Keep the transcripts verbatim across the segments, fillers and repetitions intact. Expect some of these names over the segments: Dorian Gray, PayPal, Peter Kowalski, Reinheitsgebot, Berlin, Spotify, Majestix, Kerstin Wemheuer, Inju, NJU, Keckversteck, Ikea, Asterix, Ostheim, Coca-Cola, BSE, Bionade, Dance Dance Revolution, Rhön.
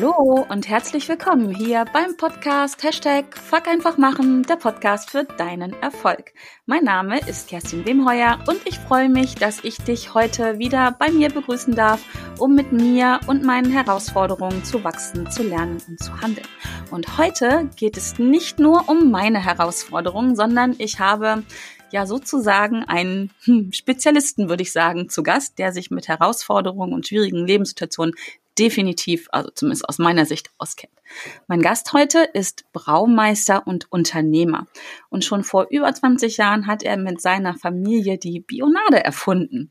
Hallo und herzlich willkommen hier beim Podcast Hashtag Fuck einfach machen, der Podcast für deinen Erfolg. Mein Name ist Kerstin Wemheuer und ich freue mich, dass ich dich heute wieder bei mir begrüßen darf, um mit mir und meinen Herausforderungen zu wachsen, zu lernen und zu handeln. Und heute geht es nicht nur um meine Herausforderungen, sondern ich habe ja sozusagen einen Spezialisten, würde ich sagen, zu Gast, der sich mit Herausforderungen und schwierigen Lebenssituationen definitiv, also zumindest aus meiner Sicht, auskennt. Mein Gast heute ist Braumeister und Unternehmer. Und schon vor über zwanzig Jahren hat er mit seiner Familie die Bionade erfunden.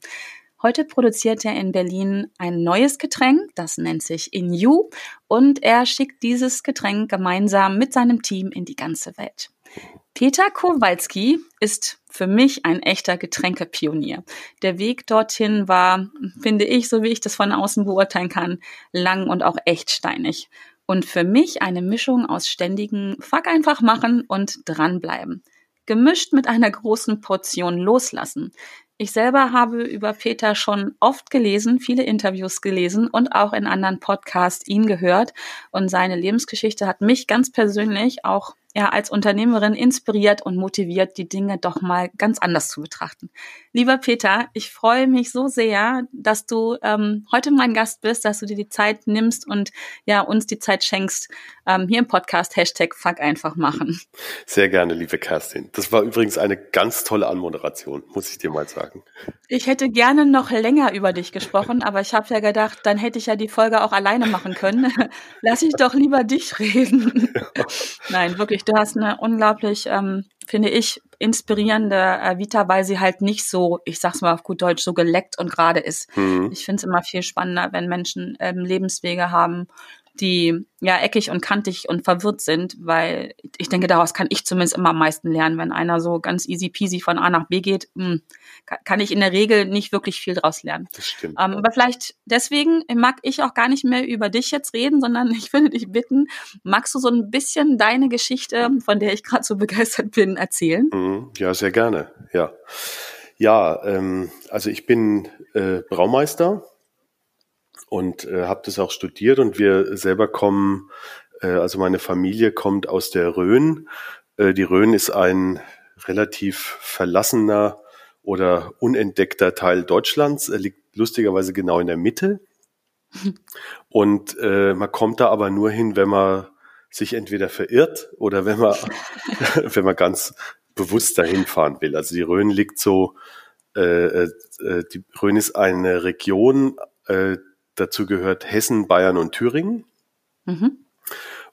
Heute produziert er in Berlin ein neues Getränk, das nennt sich N J U, und er schickt dieses Getränk gemeinsam mit seinem Team in die ganze Welt. Peter Kowalski ist für mich ein echter Getränkepionier. Der Weg dorthin war, finde ich, so wie ich das von außen beurteilen kann, lang und auch echt steinig. Und für mich eine Mischung aus ständigem Fuck einfach machen und dranbleiben. Gemischt mit einer großen Portion loslassen. Ich selber habe über Peter schon oft gelesen, viele Interviews gelesen und auch in anderen Podcasts ihn gehört. Und seine Lebensgeschichte hat mich ganz persönlich auch ja, als Unternehmerin inspiriert und motiviert, die Dinge doch mal ganz anders zu betrachten. Lieber Peter, ich freue mich so sehr, dass du ähm, heute mein Gast bist, dass du dir die Zeit nimmst und ja uns die Zeit schenkst, ähm, hier im Podcast Hashtag Fuck einfach machen. Sehr gerne, liebe Kerstin. Das war übrigens eine ganz tolle Anmoderation, muss ich dir mal sagen. Ich hätte gerne noch länger über dich gesprochen, aber ich habe ja gedacht, dann hätte ich ja die Folge auch alleine machen können. Lass ich doch lieber dich reden. Ja. Nein, wirklich, du hast eine unglaublich, ähm, finde ich, inspirierende äh, Vita, weil sie halt nicht so, ich sag's mal auf gut Deutsch, so geleckt und gerade ist. Mhm. Ich finde es immer viel spannender, wenn Menschen ähm, Lebenswege haben, die ja eckig und kantig und verwirrt sind, weil ich denke, daraus kann ich zumindest immer am meisten lernen. Wenn einer so ganz easy peasy von A nach B geht, mh, kann ich in der Regel nicht wirklich viel draus lernen. Das stimmt. Ähm, aber vielleicht deswegen mag ich auch gar nicht mehr über dich jetzt reden, sondern ich würde dich bitten, magst du so ein bisschen deine Geschichte, von der ich gerade so begeistert bin, erzählen? Mhm, ja, sehr gerne. Ja, ja ähm, also ich bin äh, Braumeister. Und äh, habe das auch studiert und wir selber kommen, äh, also meine Familie kommt aus der Rhön. Äh, die Rhön ist ein relativ verlassener oder unentdeckter Teil Deutschlands. Er liegt lustigerweise genau in der Mitte. Und äh, man kommt da aber nur hin, wenn man sich entweder verirrt oder wenn man, wenn man ganz bewusst dahin fahren will. Also die Rhön liegt so, äh, äh, die Rhön ist eine Region, äh, dazu gehört Hessen, Bayern und Thüringen. Mhm.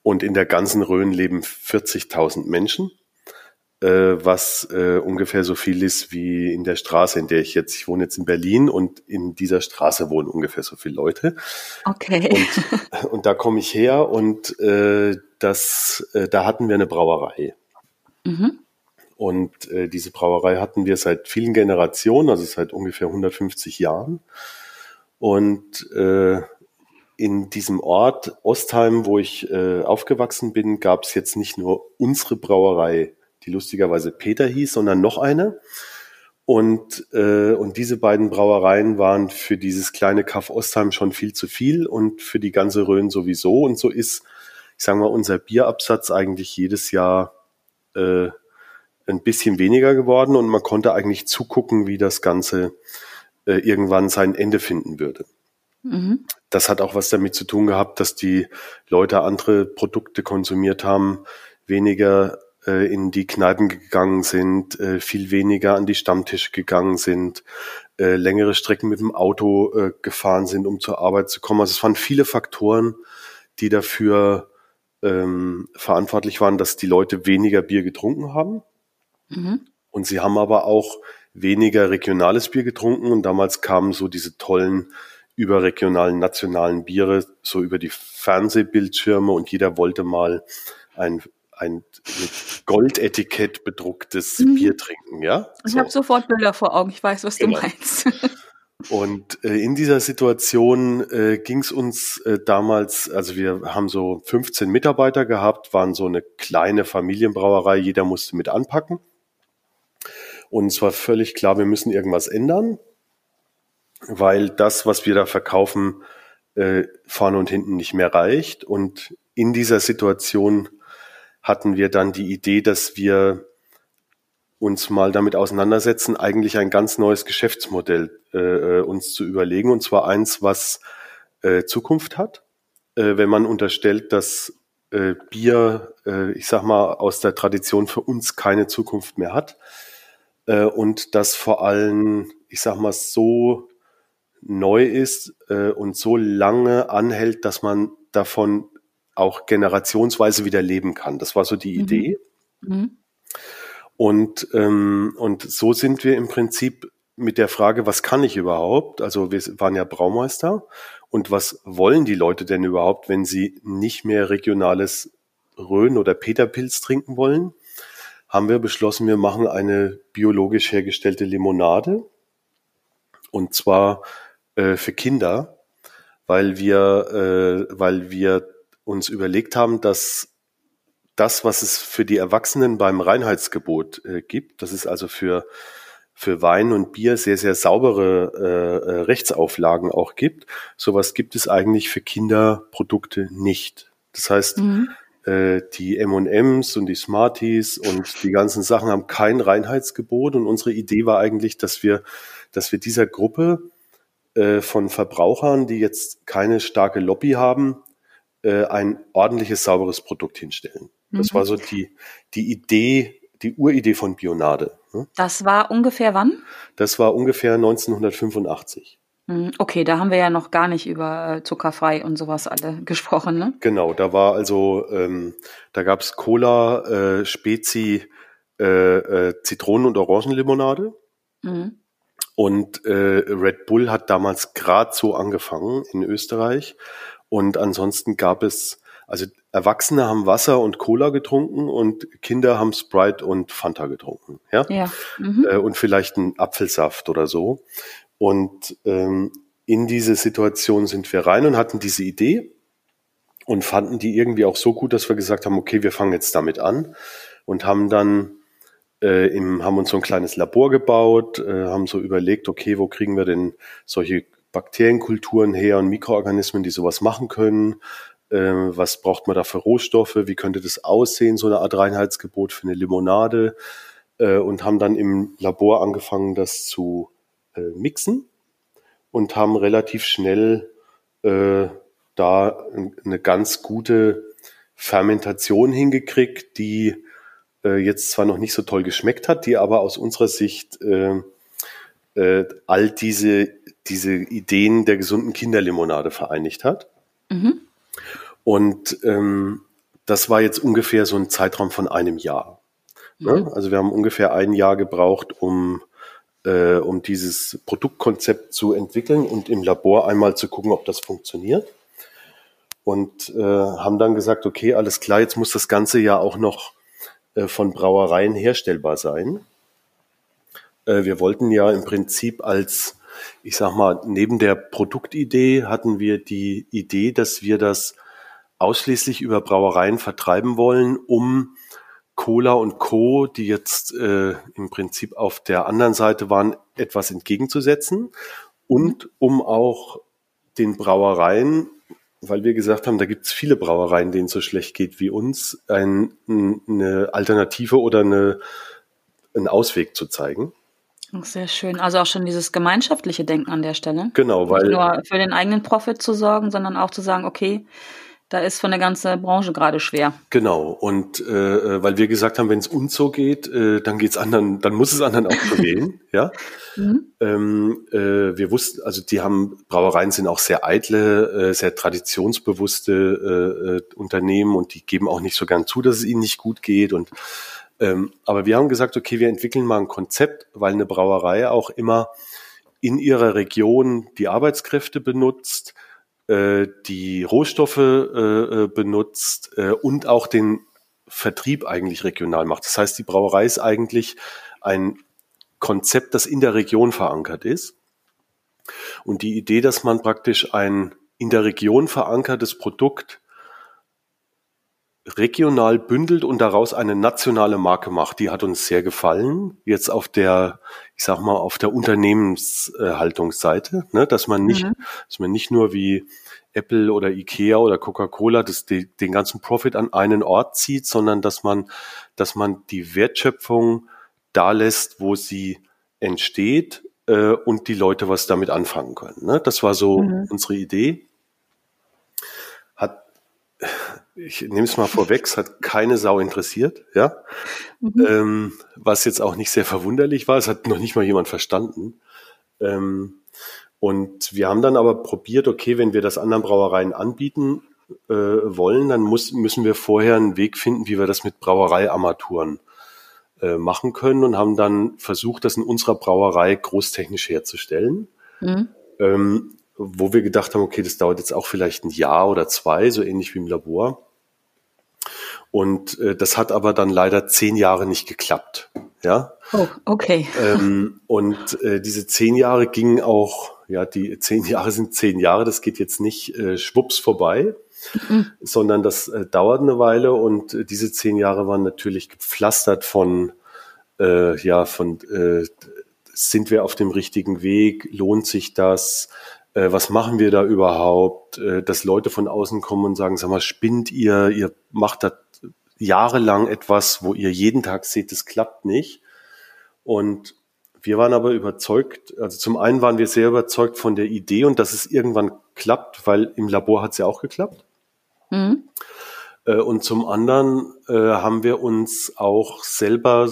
Und in der ganzen Rhön leben vierzigtausend Menschen, äh, was äh, ungefähr so viel ist wie in der Straße, in der ich jetzt, ich wohne jetzt in Berlin und in dieser Straße wohnen ungefähr so viele Leute. Okay. Und, und da komme ich her und äh, das, äh, da hatten wir eine Brauerei. Mhm. Und äh, diese Brauerei hatten wir seit vielen Generationen, also seit ungefähr hundertfünfzig Jahren. Und äh, in diesem Ort Ostheim, wo ich äh, aufgewachsen bin, gab es jetzt nicht nur unsere Brauerei, die lustigerweise Peter hieß, sondern noch eine. Und, äh, und diese beiden Brauereien waren für dieses kleine Kaff Ostheim schon viel zu viel und für die ganze Rhön sowieso. Und so ist, ich sage mal, unser Bierabsatz eigentlich jedes Jahr äh, ein bisschen weniger geworden. Und man konnte eigentlich zugucken, wie das Ganze irgendwann sein Ende finden würde. Mhm. Das hat auch was damit zu tun gehabt, dass die Leute andere Produkte konsumiert haben, weniger äh, in die Kneipen gegangen sind, äh, viel weniger an die Stammtische gegangen sind, äh, längere Strecken mit dem Auto äh, gefahren sind, um zur Arbeit zu kommen. Also es waren viele Faktoren, die dafür ähm, verantwortlich waren, dass die Leute weniger Bier getrunken haben. Mhm. Und sie haben aber auch weniger regionales Bier getrunken und damals kamen so diese tollen überregionalen, nationalen Biere so über die Fernsehbildschirme und jeder wollte mal ein, ein mit Goldetikett bedrucktes mhm. Bier trinken, ja? Ich so. habe sofort Bilder vor Augen, ich weiß, was genau. du meinst. Und äh, in dieser Situation äh, ging es uns äh, damals, also wir haben so fünfzehn Mitarbeiter gehabt, waren so eine kleine Familienbrauerei, jeder musste mit anpacken. Und es war völlig klar, wir müssen irgendwas ändern, weil das, was wir da verkaufen, äh, vorne und hinten nicht mehr reicht. Und in dieser Situation hatten wir dann die Idee, dass wir uns mal damit auseinandersetzen, eigentlich ein ganz neues Geschäftsmodell äh, uns zu überlegen. Und zwar eins, was äh, Zukunft hat. Äh, wenn man unterstellt, dass äh, Bier, äh, ich sag mal, aus der Tradition für uns keine Zukunft mehr hat. Äh, und das vor allem, ich sag mal, so neu ist äh, und so lange anhält, dass man davon auch generationsweise wieder leben kann. Das war so die mhm. Idee. Mhm. Und, ähm, und so sind wir im Prinzip mit der Frage, was kann ich überhaupt? Also wir waren ja Braumeister. Und was wollen die Leute denn überhaupt, wenn sie nicht mehr regionales Rhön- oder Peterpilz trinken wollen? Haben wir beschlossen, wir machen eine biologisch hergestellte Limonade. Und zwar äh, für Kinder, weil wir, äh, weil wir uns überlegt haben, dass das, was es für die Erwachsenen beim Reinheitsgebot äh, gibt, das ist also für, für Wein und Bier sehr, sehr saubere äh, Rechtsauflagen auch gibt. Sowas gibt es eigentlich für Kinderprodukte nicht. Das heißt, mhm. äh, die M und M's und die Smarties und die ganzen Sachen haben kein Reinheitsgebot. Und unsere Idee war eigentlich, dass wir, dass wir dieser Gruppe äh, von Verbrauchern, die jetzt keine starke Lobby haben, ein ordentliches, sauberes Produkt hinstellen. Das mhm. war so die, die Idee, die Uridee von Bionade. Das war ungefähr wann? Das war ungefähr neunzehnhundertfünfundachtzig. Okay, da haben wir ja noch gar nicht über zuckerfrei und sowas alle gesprochen, ne? Genau, da war also, ähm, da gab es Cola, äh, Spezi, äh, äh, Zitronen- und Orangenlimonade. Mhm. Und äh, Red Bull hat damals gerade so angefangen in Österreich. Und ansonsten gab es, also Erwachsene haben Wasser und Cola getrunken und Kinder haben Sprite und Fanta getrunken. Ja. ja. Mhm. Äh, und vielleicht einen Apfelsaft oder so. Und ähm, in diese Situation sind wir rein und hatten diese Idee und fanden die irgendwie auch so gut, dass wir gesagt haben, okay, wir fangen jetzt damit an. Und haben dann, äh, im, haben uns so ein kleines Labor gebaut, äh, haben so überlegt, okay, wo kriegen wir denn solche Bakterienkulturen her und Mikroorganismen, die sowas machen können. Äh, was braucht man da für Rohstoffe? Wie könnte das aussehen, so eine Art Reinheitsgebot für eine Limonade? Äh, und haben dann im Labor angefangen, das zu äh, mixen und haben relativ schnell äh, da eine ganz gute Fermentation hingekriegt, die äh, jetzt zwar noch nicht so toll geschmeckt hat, die aber aus unserer Sicht äh, äh, all diese diese Ideen der gesunden Kinderlimonade vereinigt hat. Mhm. Und ähm, das war jetzt ungefähr so ein Zeitraum von einem Jahr. Ne? Mhm. Also wir haben ungefähr ein Jahr gebraucht, um, äh, um dieses Produktkonzept zu entwickeln und im Labor einmal zu gucken, ob das funktioniert. Und äh, haben dann gesagt, okay, alles klar, jetzt muss das Ganze ja auch noch äh, von Brauereien herstellbar sein. Äh, wir wollten ja im Prinzip als Ich sag mal, neben der Produktidee hatten wir die Idee, dass wir das ausschließlich über Brauereien vertreiben wollen, um Cola und Co., die jetzt äh, im Prinzip auf der anderen Seite waren, etwas entgegenzusetzen und um auch den Brauereien, weil wir gesagt haben, da gibt es viele Brauereien, denen es so schlecht geht wie uns, ein, eine Alternative oder eine, einen Ausweg zu zeigen. Sehr schön. Also auch schon dieses gemeinschaftliche Denken an der Stelle. Genau, weil. Nicht nur für den eigenen Profit zu sorgen, sondern auch zu sagen, okay, da ist von der ganzen Branche gerade schwer. Genau. Und äh, weil wir gesagt haben, wenn es uns so geht, äh, dann geht's anderen, dann muss es anderen auch so gehen. Ja. Mhm. Ähm, äh, wir wussten, also die haben, Brauereien sind auch sehr eitle, äh, sehr traditionsbewusste äh, Unternehmen und die geben auch nicht so gern zu, dass es ihnen nicht gut geht. Und Ähm, aber wir haben gesagt, okay, wir entwickeln mal ein Konzept, weil eine Brauerei auch immer in ihrer Region die Arbeitskräfte benutzt, äh, die Rohstoffe äh, benutzt äh, und auch den Vertrieb eigentlich regional macht. Das heißt, die Brauerei ist eigentlich ein Konzept, das in der Region verankert ist. Und die Idee, dass man praktisch ein in der Region verankertes Produkt regional bündelt und daraus eine nationale Marke macht. Die hat uns sehr gefallen. Jetzt auf der, ich sag mal, auf der Unternehmenshaltungsseite, ne? Dass man nicht, mhm. dass man nicht nur wie Apple oder Ikea oder Coca-Cola das, die, den ganzen Profit an einen Ort zieht, sondern dass man, dass man die Wertschöpfung da lässt, wo sie entsteht äh, und die Leute was damit anfangen können. Ne? Das war so mhm. unsere Idee. Hat, ich nehme es mal vorweg, es hat keine Sau interessiert, ja, mhm. ähm, was jetzt auch nicht sehr verwunderlich war. Es hat noch nicht mal jemand verstanden. Ähm, Und wir haben dann aber probiert, okay, wenn wir das anderen Brauereien anbieten äh, wollen, dann muss, müssen wir vorher einen Weg finden, wie wir das mit Brauereiarmaturen äh, machen können, und haben dann versucht, das in unserer Brauerei großtechnisch herzustellen, mhm. ähm, wo wir gedacht haben, okay, das dauert jetzt auch vielleicht ein Jahr oder zwei, so ähnlich wie im Labor. Und äh, das hat aber dann leider zehn Jahre nicht geklappt. Ja? Oh, okay. Ähm, und äh, diese zehn Jahre gingen auch, ja, die zehn Jahre sind zehn Jahre, das geht jetzt nicht äh, schwupps vorbei, mhm. sondern das äh, dauert eine Weile, und äh, diese zehn Jahre waren natürlich gepflastert von, äh, ja, von, äh, sind wir auf dem richtigen Weg, lohnt sich das, äh, was machen wir da überhaupt, äh, dass Leute von außen kommen und sagen, sag mal, spinnt ihr, ihr macht da jahrelang etwas, wo ihr jeden Tag seht, das klappt nicht. Und wir waren aber überzeugt, also zum einen waren wir sehr überzeugt von der Idee und dass es irgendwann klappt, weil im Labor hat es ja auch geklappt. Mhm. Und zum anderen äh, haben wir uns auch selber,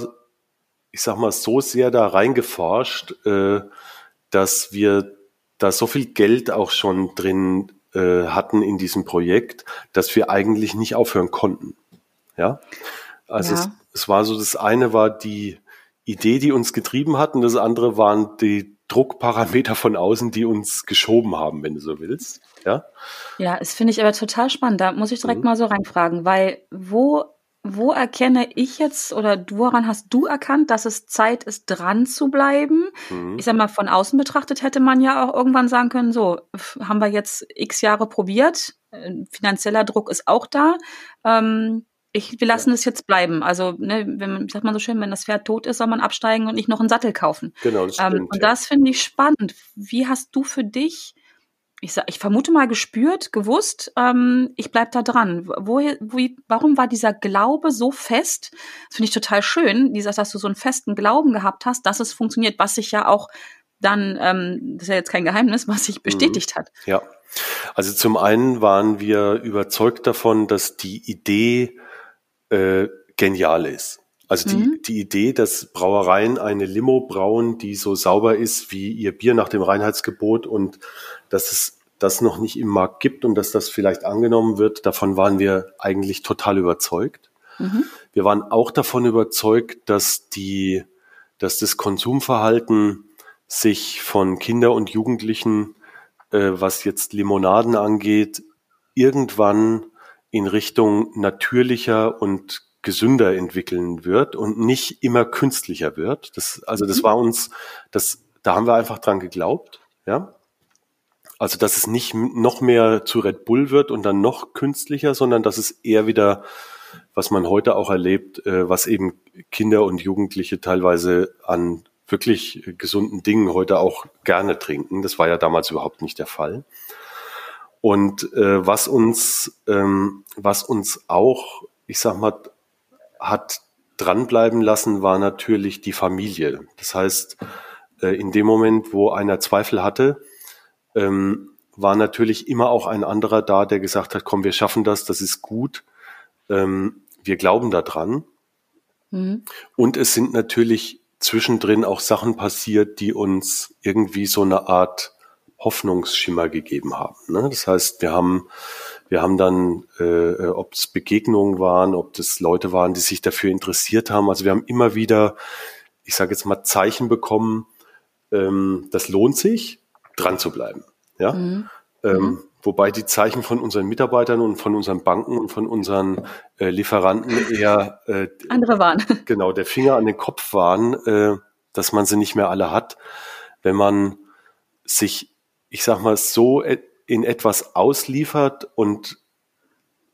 ich sag mal, so sehr da reingeforscht, äh, dass wir da so viel Geld auch schon drin äh, hatten in diesem Projekt, dass wir eigentlich nicht aufhören konnten. Ja, also ja. Es, es war so, das eine war die Idee, die uns getrieben hat, und das andere waren die Druckparameter von außen, die uns geschoben haben, wenn du so willst. Ja, ja, das finde ich aber total spannend. Da muss ich direkt mhm. mal so reinfragen, weil wo, wo erkenne ich jetzt, oder woran hast du erkannt, dass es Zeit ist, dran zu bleiben? Mhm. Ich sag mal, von außen betrachtet hätte man ja auch irgendwann sagen können, so, haben wir jetzt x Jahre probiert, finanzieller Druck ist auch da, ähm, Ich, wir lassen ja. es jetzt bleiben. Also, ne, wenn, sagt man so schön, wenn das Pferd tot ist, soll man absteigen und nicht noch einen Sattel kaufen. Genau, das stimmt. Ähm, und ja. das finde ich spannend. Wie hast du für dich, ich sag, ich vermute mal gespürt, gewusst, ähm, ich bleib da dran. Wo, wo, warum war dieser Glaube so fest? Das finde ich total schön, dieser, dass du so einen festen Glauben gehabt hast, dass es funktioniert, was sich ja auch dann, ähm, das ist ja jetzt kein Geheimnis, was sich bestätigt mhm. hat. Ja, also zum einen waren wir überzeugt davon, dass die Idee Äh, genial ist. Also die, mhm. die Idee, dass Brauereien eine Limo brauen, die so sauber ist wie ihr Bier nach dem Reinheitsgebot, und dass es das noch nicht im Markt gibt und dass das vielleicht angenommen wird, davon waren wir eigentlich total überzeugt. Mhm. Wir waren auch davon überzeugt, dass die, dass das Konsumverhalten sich von Kindern und Jugendlichen, äh, was jetzt Limonaden angeht, irgendwann in Richtung natürlicher und gesünder entwickeln wird und nicht immer künstlicher wird. Das, also das war uns, das, da haben wir einfach dran geglaubt, ja. Also dass es nicht noch mehr zu Red Bull wird und dann noch künstlicher, sondern dass es eher wieder, was man heute auch erlebt, was eben Kinder und Jugendliche teilweise an wirklich gesunden Dingen heute auch gerne trinken. Das war ja damals überhaupt nicht der Fall. Und äh, was uns ähm, was uns auch, ich sag mal, hat dranbleiben lassen, war natürlich die Familie. Das heißt, äh, in dem Moment, wo einer Zweifel hatte, ähm, war natürlich immer auch ein anderer da, der gesagt hat, komm, wir schaffen das, das ist gut, ähm, wir glauben da dran. Mhm. Und es sind natürlich zwischendrin auch Sachen passiert, die uns irgendwie so eine Art Hoffnungsschimmer gegeben haben. Ne? Das heißt, wir haben, wir haben dann, äh, ob es Begegnungen waren, ob das Leute waren, die sich dafür interessiert haben. Also wir haben immer wieder, ich sage jetzt mal, Zeichen bekommen, ähm, das lohnt sich, dran zu bleiben. Ja? Mhm. Ähm, wobei die Zeichen von unseren Mitarbeitern und von unseren Banken und von unseren äh, Lieferanten eher äh, andere waren. Genau, der Finger an den Kopf waren, äh, dass man sie nicht mehr alle hat, wenn man sich, ich sag mal, so in etwas ausliefert und,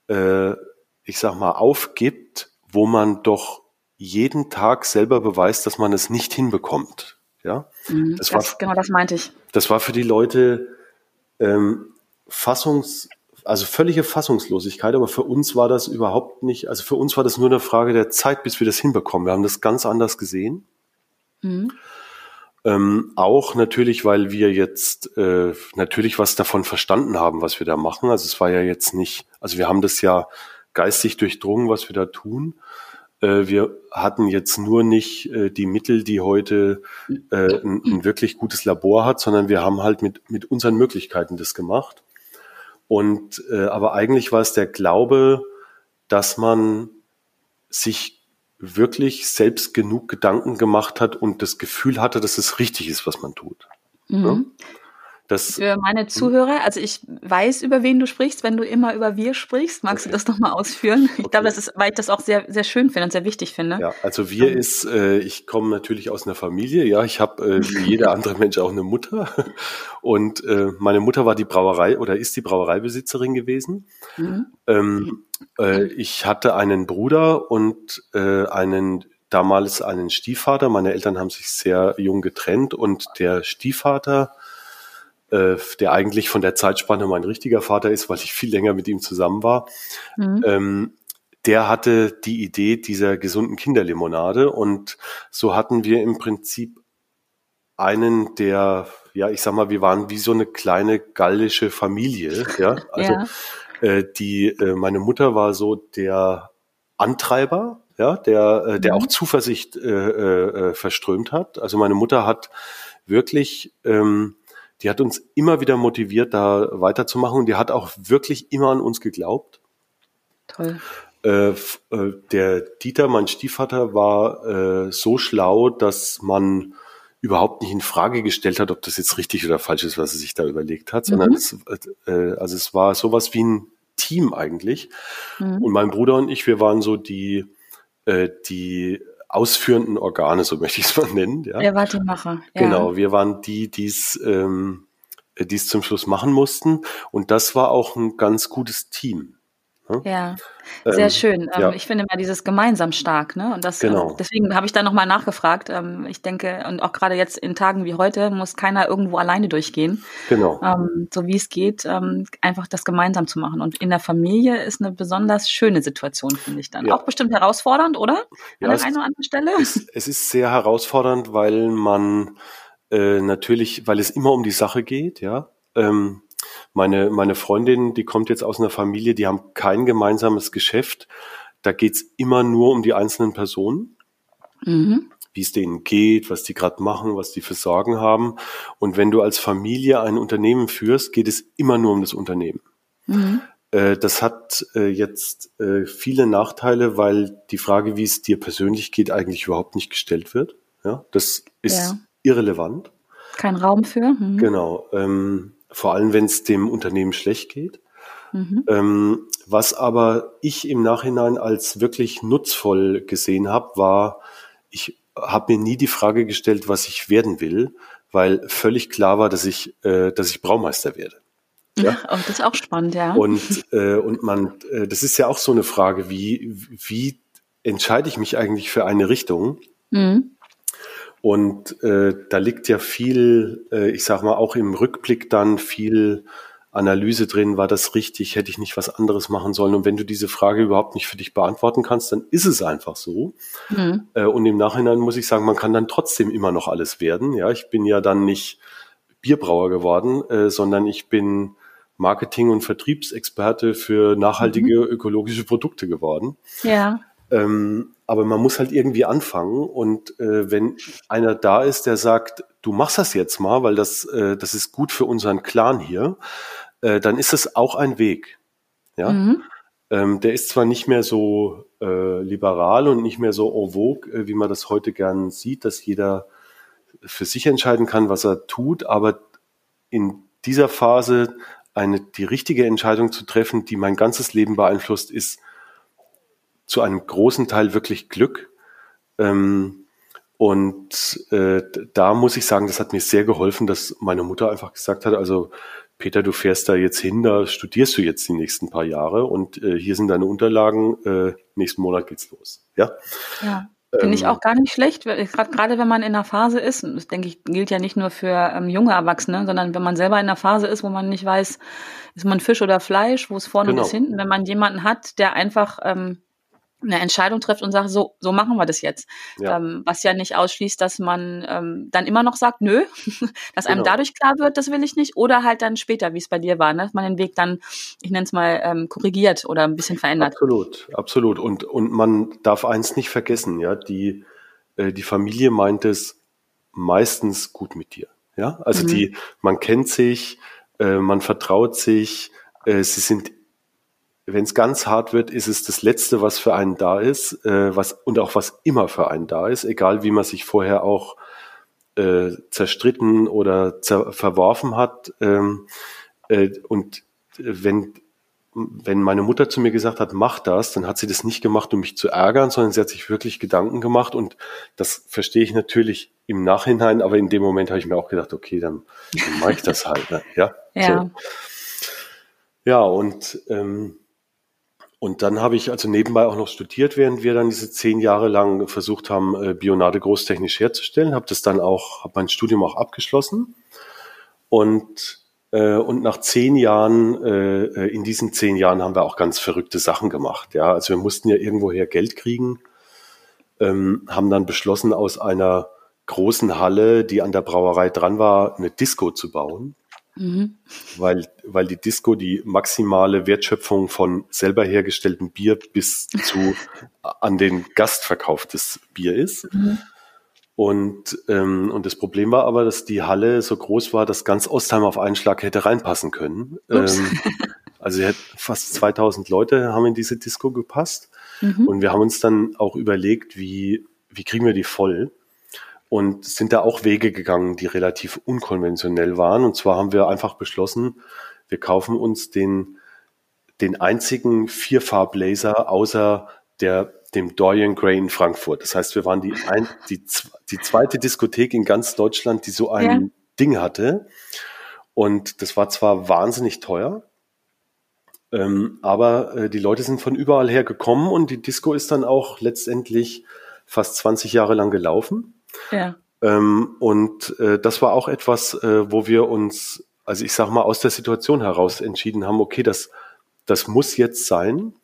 äh, ich sag mal, aufgibt, wo man doch jeden Tag selber beweist, dass man es nicht hinbekommt. Ja, mhm, das, das war, genau das meinte ich. Das war für die Leute, ähm, Fassungs, also völlige Fassungslosigkeit, aber für uns war das überhaupt nicht, also für uns war das nur eine Frage der Zeit, bis wir das hinbekommen. Wir haben das ganz anders gesehen. Mhm. Ähm, auch natürlich, weil wir jetzt äh, natürlich was davon verstanden haben, was wir da machen. Also es war ja jetzt nicht, also wir haben das ja geistig durchdrungen, was wir da tun. Äh, wir hatten jetzt nur nicht äh, die Mittel, die heute äh, ein, ein wirklich gutes Labor hat, sondern wir haben halt mit, mit unseren Möglichkeiten das gemacht. Und äh, aber eigentlich war es der Glaube, dass man sich wirklich selbst genug Gedanken gemacht hat und das Gefühl hatte, dass es richtig ist, was man tut. Mhm. Ja? Das, Für meine Zuhörer, also ich weiß, über wen du sprichst, wenn du immer über wir sprichst. Magst okay. du das nochmal ausführen? Ich okay. glaube, das ist, weil ich das auch sehr, sehr schön finde und sehr wichtig finde. Ja, also wir um. ist, äh, ich komme natürlich aus einer Familie, ja, ich habe äh, wie jeder andere Mensch auch eine Mutter und äh, meine Mutter war die Brauerei oder ist die Brauereibesitzerin gewesen. Mhm. Ähm, äh, ich hatte einen Bruder und äh, einen damals einen Stiefvater. Meine Eltern haben sich sehr jung getrennt und der Stiefvater, der eigentlich von der Zeitspanne mein richtiger Vater ist, weil ich viel länger mit ihm zusammen war, mhm. ähm, der hatte die Idee dieser gesunden Kinderlimonade und so hatten wir im Prinzip einen der, ja, ich sag mal, wir waren wie so eine kleine gallische Familie, ja, also ja. Äh, die, äh, meine Mutter war so der Antreiber, ja, der, äh, der mhm. auch Zuversicht äh, äh, verströmt hat, also meine Mutter hat wirklich, ähm, die hat uns immer wieder motiviert, da weiterzumachen und die hat auch wirklich immer an uns geglaubt. Toll. Äh, der Dieter, mein Stiefvater, war äh, so schlau, dass man überhaupt nicht in Frage gestellt hat, ob das jetzt richtig oder falsch ist, was er sich da überlegt hat, sondern mhm. es, äh, also es war sowas wie ein Team eigentlich. Mhm. Und mein Bruder und ich, wir waren so die, äh, die ausführenden Organe, so möchte ich es mal nennen. Ja. Er war die Macher. Ja. Genau, wir waren die, die ähm, es zum Schluss machen mussten. Und das war auch ein ganz gutes Team. Hm? Ja, sehr ähm, schön. Ja. Ich finde mal dieses gemeinsam stark. Ne? Und das, genau. Deswegen habe ich da nochmal nachgefragt. Ich denke, und auch gerade jetzt in Tagen wie heute, muss keiner irgendwo alleine durchgehen. Genau. Ähm, so wie es geht, ähm, einfach das gemeinsam zu machen. Und in der Familie ist eine besonders schöne Situation, finde ich dann. Ja. Auch bestimmt herausfordernd, oder? Ja, an der einen oder anderen Stelle. Ist, es ist sehr herausfordernd, weil man äh, natürlich, weil es immer um die Sache geht, ja. Ähm, Meine, meine Freundin, die kommt jetzt aus einer Familie, die haben kein gemeinsames Geschäft. Da geht's immer nur um die einzelnen Personen, mhm. wie es denen geht, was die gerade machen, was die für Sorgen haben. Und wenn du als Familie ein Unternehmen führst, geht es immer nur um das Unternehmen. Mhm. Äh, das hat äh, jetzt äh, viele Nachteile, weil die Frage, wie es dir persönlich geht, eigentlich überhaupt nicht gestellt wird. Ja, das ist ja. irrelevant. Kein Raum für. Mhm. Genau. Ähm, Vor allem, wenn es dem Unternehmen schlecht geht. Mhm. Ähm, was aber ich im Nachhinein als wirklich nutzvoll gesehen habe, war, ich habe mir nie die Frage gestellt, was ich werden will, weil völlig klar war, dass ich, äh, dass ich Braumeister werde. Ja? Ach, oh, das ist auch spannend, ja. Und, äh, und man, äh, das ist ja auch so eine Frage, wie, wie entscheide ich mich eigentlich für eine Richtung? Mhm. Und äh, da liegt ja viel, äh, ich sag mal, auch im Rückblick dann viel Analyse drin, war das richtig, hätte ich nicht was anderes machen sollen. Und wenn du diese Frage überhaupt nicht für dich beantworten kannst, dann ist es einfach so. Mhm. Äh, und im Nachhinein muss ich sagen, man kann dann trotzdem immer noch alles werden. Ja, ich bin ja dann nicht Bierbrauer geworden, äh, sondern ich bin Marketing- und Vertriebsexperte für nachhaltige, mhm. ökologische Produkte geworden. Ja. Ähm, aber man muss halt irgendwie anfangen und äh, wenn einer da ist, der sagt, du machst das jetzt mal, weil das äh, das ist gut für unseren Clan hier, äh, dann ist es auch ein Weg. Ja, mhm. ähm, der ist zwar nicht mehr so äh, liberal und nicht mehr so en vogue, äh, wie man das heute gern sieht, dass jeder für sich entscheiden kann, was er tut, aber in dieser Phase eine die richtige Entscheidung zu treffen, die mein ganzes Leben beeinflusst, ist zu einem großen Teil wirklich Glück. Ähm, und äh, da muss ich sagen, das hat mir sehr geholfen, dass meine Mutter einfach gesagt hat, also Peter, du fährst da jetzt hin, da studierst du jetzt die nächsten paar Jahre und äh, hier sind deine Unterlagen, äh, nächsten Monat geht's los. Ja? Ja. Finde ich auch gar nicht schlecht, gerade wenn man in einer Phase ist, das denke ich, gilt ja nicht nur für ähm, junge Erwachsene, sondern wenn man selber in einer Phase ist, wo man nicht weiß, ist man Fisch oder Fleisch, wo es vorne genau. bis hinten, wenn man jemanden hat, der einfach ähm, eine Entscheidung trifft und sagt, so so machen wir das jetzt, ja. Ähm, was ja nicht ausschließt, dass man ähm, dann immer noch sagt, nö, dass einem genau. dadurch klar wird, das will ich nicht, oder halt dann später, wie es bei dir war, ne? Dass man den Weg dann, ich nenne es mal, ähm, korrigiert oder ein bisschen verändert. Absolut, absolut. Und und man darf eins nicht vergessen, ja, die äh, die Familie meint es meistens gut mit dir, ja, also mhm. die, man kennt sich, äh, man vertraut sich, äh, sie sind, wenn es ganz hart wird, ist es das Letzte, was für einen da ist, äh, was und auch was immer für einen da ist, egal wie man sich vorher auch äh, zerstritten oder zer- verworfen hat. Ähm, äh, und wenn wenn meine Mutter zu mir gesagt hat, mach das, dann hat sie das nicht gemacht, um mich zu ärgern, sondern sie hat sich wirklich Gedanken gemacht. Und das verstehe ich natürlich im Nachhinein, aber in dem Moment habe ich mir auch gedacht, okay, dann, dann mache ich das halt. Ne? Ja, ja. So. Ja, und ähm, Und dann habe ich also nebenbei auch noch studiert, während wir dann diese zehn Jahre lang versucht haben, Bionade großtechnisch herzustellen. Habe das dann auch, habe mein Studium auch abgeschlossen. Und äh, und nach zehn Jahren, äh, in diesen zehn Jahren haben wir auch ganz verrückte Sachen gemacht. Ja, also wir mussten ja irgendwoher Geld kriegen, ähm, haben dann beschlossen, aus einer großen Halle, die an der Brauerei dran war, eine Disco zu bauen. Mhm. Weil, weil die Disco die maximale Wertschöpfung von selber hergestelltem Bier bis zu an den Gast verkauftes Bier ist. Mhm. Und, ähm, und das Problem war aber, dass die Halle so groß war, dass ganz Ostheim auf einen Schlag hätte reinpassen können. Ähm, also fast zweitausend Leute haben in diese Disco gepasst. Mhm. Und wir haben uns dann auch überlegt, wie, wie kriegen wir die voll? Und sind da auch Wege gegangen, die relativ unkonventionell waren. Und zwar haben wir einfach beschlossen, wir kaufen uns den, den einzigen Vierfarb-Laser außer der, dem Dorian Gray in Frankfurt. Das heißt, wir waren die, ein, die, die zweite Diskothek in ganz Deutschland, die so ein ja. Ding hatte. Und das war zwar wahnsinnig teuer, ähm, aber äh, die Leute sind von überall her gekommen und die Disco ist dann auch letztendlich fast zwanzig Jahre lang gelaufen. Ja. Ähm, und äh, das war auch etwas, äh, wo wir uns, also ich sag mal, aus der Situation heraus entschieden haben, okay, das, das muss jetzt sein,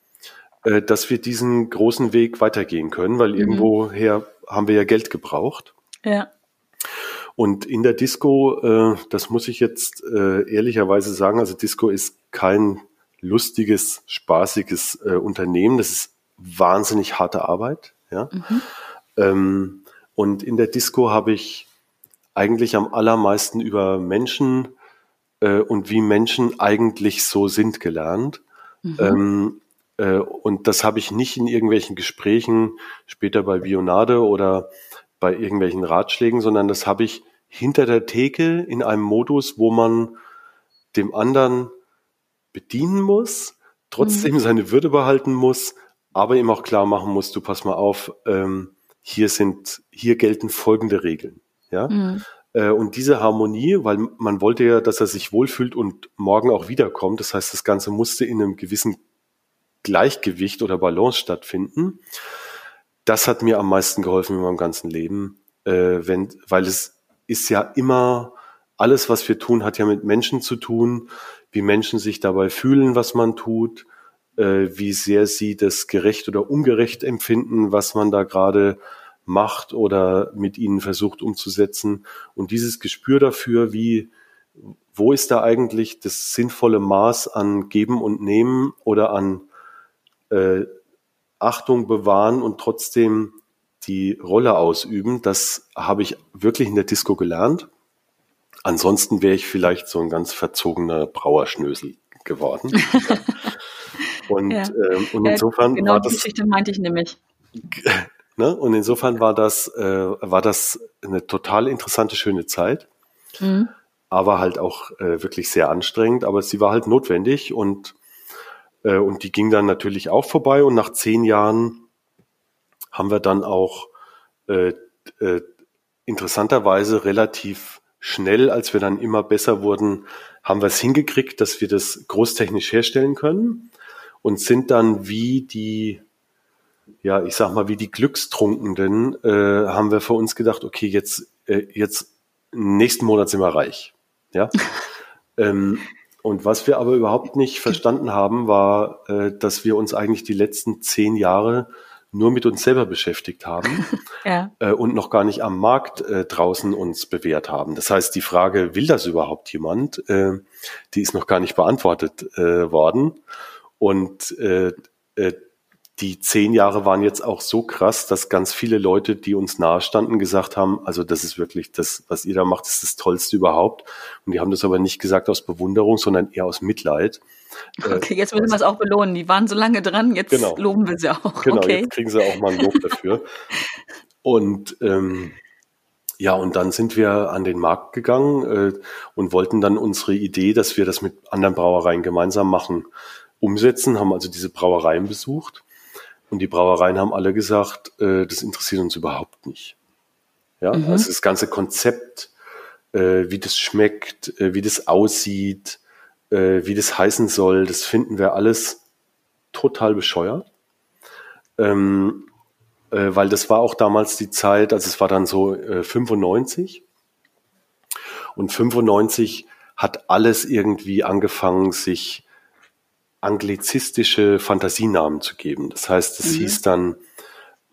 äh, dass wir diesen großen Weg weitergehen können, weil mhm. irgendwoher haben wir ja Geld gebraucht. Ja. Und in der Disco, äh, das muss ich jetzt äh, ehrlicherweise sagen, also Disco ist kein lustiges, spaßiges äh, Unternehmen, das ist wahnsinnig harte Arbeit, ja. Mhm. Ähm, Und in der Disco habe ich eigentlich am allermeisten über Menschen äh, und wie Menschen eigentlich so sind gelernt. Mhm. Ähm, äh, und das habe ich nicht in irgendwelchen Gesprächen, später bei Bionade oder bei irgendwelchen Ratschlägen, sondern das habe ich hinter der Theke in einem Modus, wo man dem anderen bedienen muss, trotzdem mhm. seine Würde behalten muss, aber ihm auch klar machen muss, du pass mal auf, ähm, Hier sind, hier gelten folgende Regeln, ja. Mhm. Äh, und diese Harmonie, weil man wollte ja, dass er sich wohlfühlt und morgen auch wiederkommt. Das heißt, das Ganze musste in einem gewissen Gleichgewicht oder Balance stattfinden. Das hat mir am meisten geholfen in meinem ganzen Leben, äh, wenn, weil es ist ja immer, alles, was wir tun, hat ja mit Menschen zu tun, wie Menschen sich dabei fühlen, was man tut, wie sehr sie das gerecht oder ungerecht empfinden, was man da gerade macht oder mit ihnen versucht umzusetzen. Und dieses Gespür dafür, wie, wo ist da eigentlich das sinnvolle Maß an Geben und Nehmen oder an äh, Achtung bewahren und trotzdem die Rolle ausüben, das habe ich wirklich in der Disco gelernt. Ansonsten wäre ich vielleicht so ein ganz verzogener Brauerschnösel geworden. Und, ja. ähm, und insofern genau war das, die Geschichte meinte ich nämlich. Ne? Und insofern war das, äh, war das eine total interessante, schöne Zeit, mhm. aber halt auch äh, wirklich sehr anstrengend, aber sie war halt notwendig und, äh, und die ging dann natürlich auch vorbei und nach zehn Jahren haben wir dann auch äh, äh, interessanterweise relativ schnell, als wir dann immer besser wurden, haben wir es hingekriegt, dass wir das großtechnisch herstellen können. Und sind dann wie die, ja, ich sag mal, wie die Glückstrunkenden, äh, haben wir für uns gedacht, okay, jetzt, äh, jetzt, nächsten Monat sind wir reich. Ja. ähm, und was wir aber überhaupt nicht verstanden haben, war, äh, dass wir uns eigentlich die letzten zehn Jahre nur mit uns selber beschäftigt haben ja. äh, und noch gar nicht am Markt äh, draußen uns bewährt haben. Das heißt, die Frage, will das überhaupt jemand, äh, die ist noch gar nicht beantwortet äh, worden. Und äh, äh, die zehn Jahre waren jetzt auch so krass, dass ganz viele Leute, die uns nahe standen, gesagt haben, also das ist wirklich das, was ihr da macht, ist das Tollste überhaupt. Und die haben das aber nicht gesagt aus Bewunderung, sondern eher aus Mitleid. Okay, jetzt müssen wir es auch belohnen. Die waren so lange dran, jetzt genau. Loben wir sie auch. Genau, okay. Jetzt kriegen sie auch mal ein Lob dafür. Und ähm, ja, und dann sind wir an den Markt gegangen äh, und wollten dann unsere Idee, dass wir das mit anderen Brauereien gemeinsam machen, umsetzen, haben also diese Brauereien besucht. Und die Brauereien haben alle gesagt, äh, das interessiert uns überhaupt nicht. Ja, mhm. Also das ganze Konzept, äh, wie das schmeckt, äh, wie das aussieht, äh, wie das heißen soll, das finden wir alles total bescheuert. Ähm, äh, weil das war auch damals die Zeit, also es war dann so äh, fünfundneunzig. Und fünfundneunzig hat alles irgendwie angefangen, sich anglizistische Fantasienamen zu geben. Das heißt, es mhm. hieß dann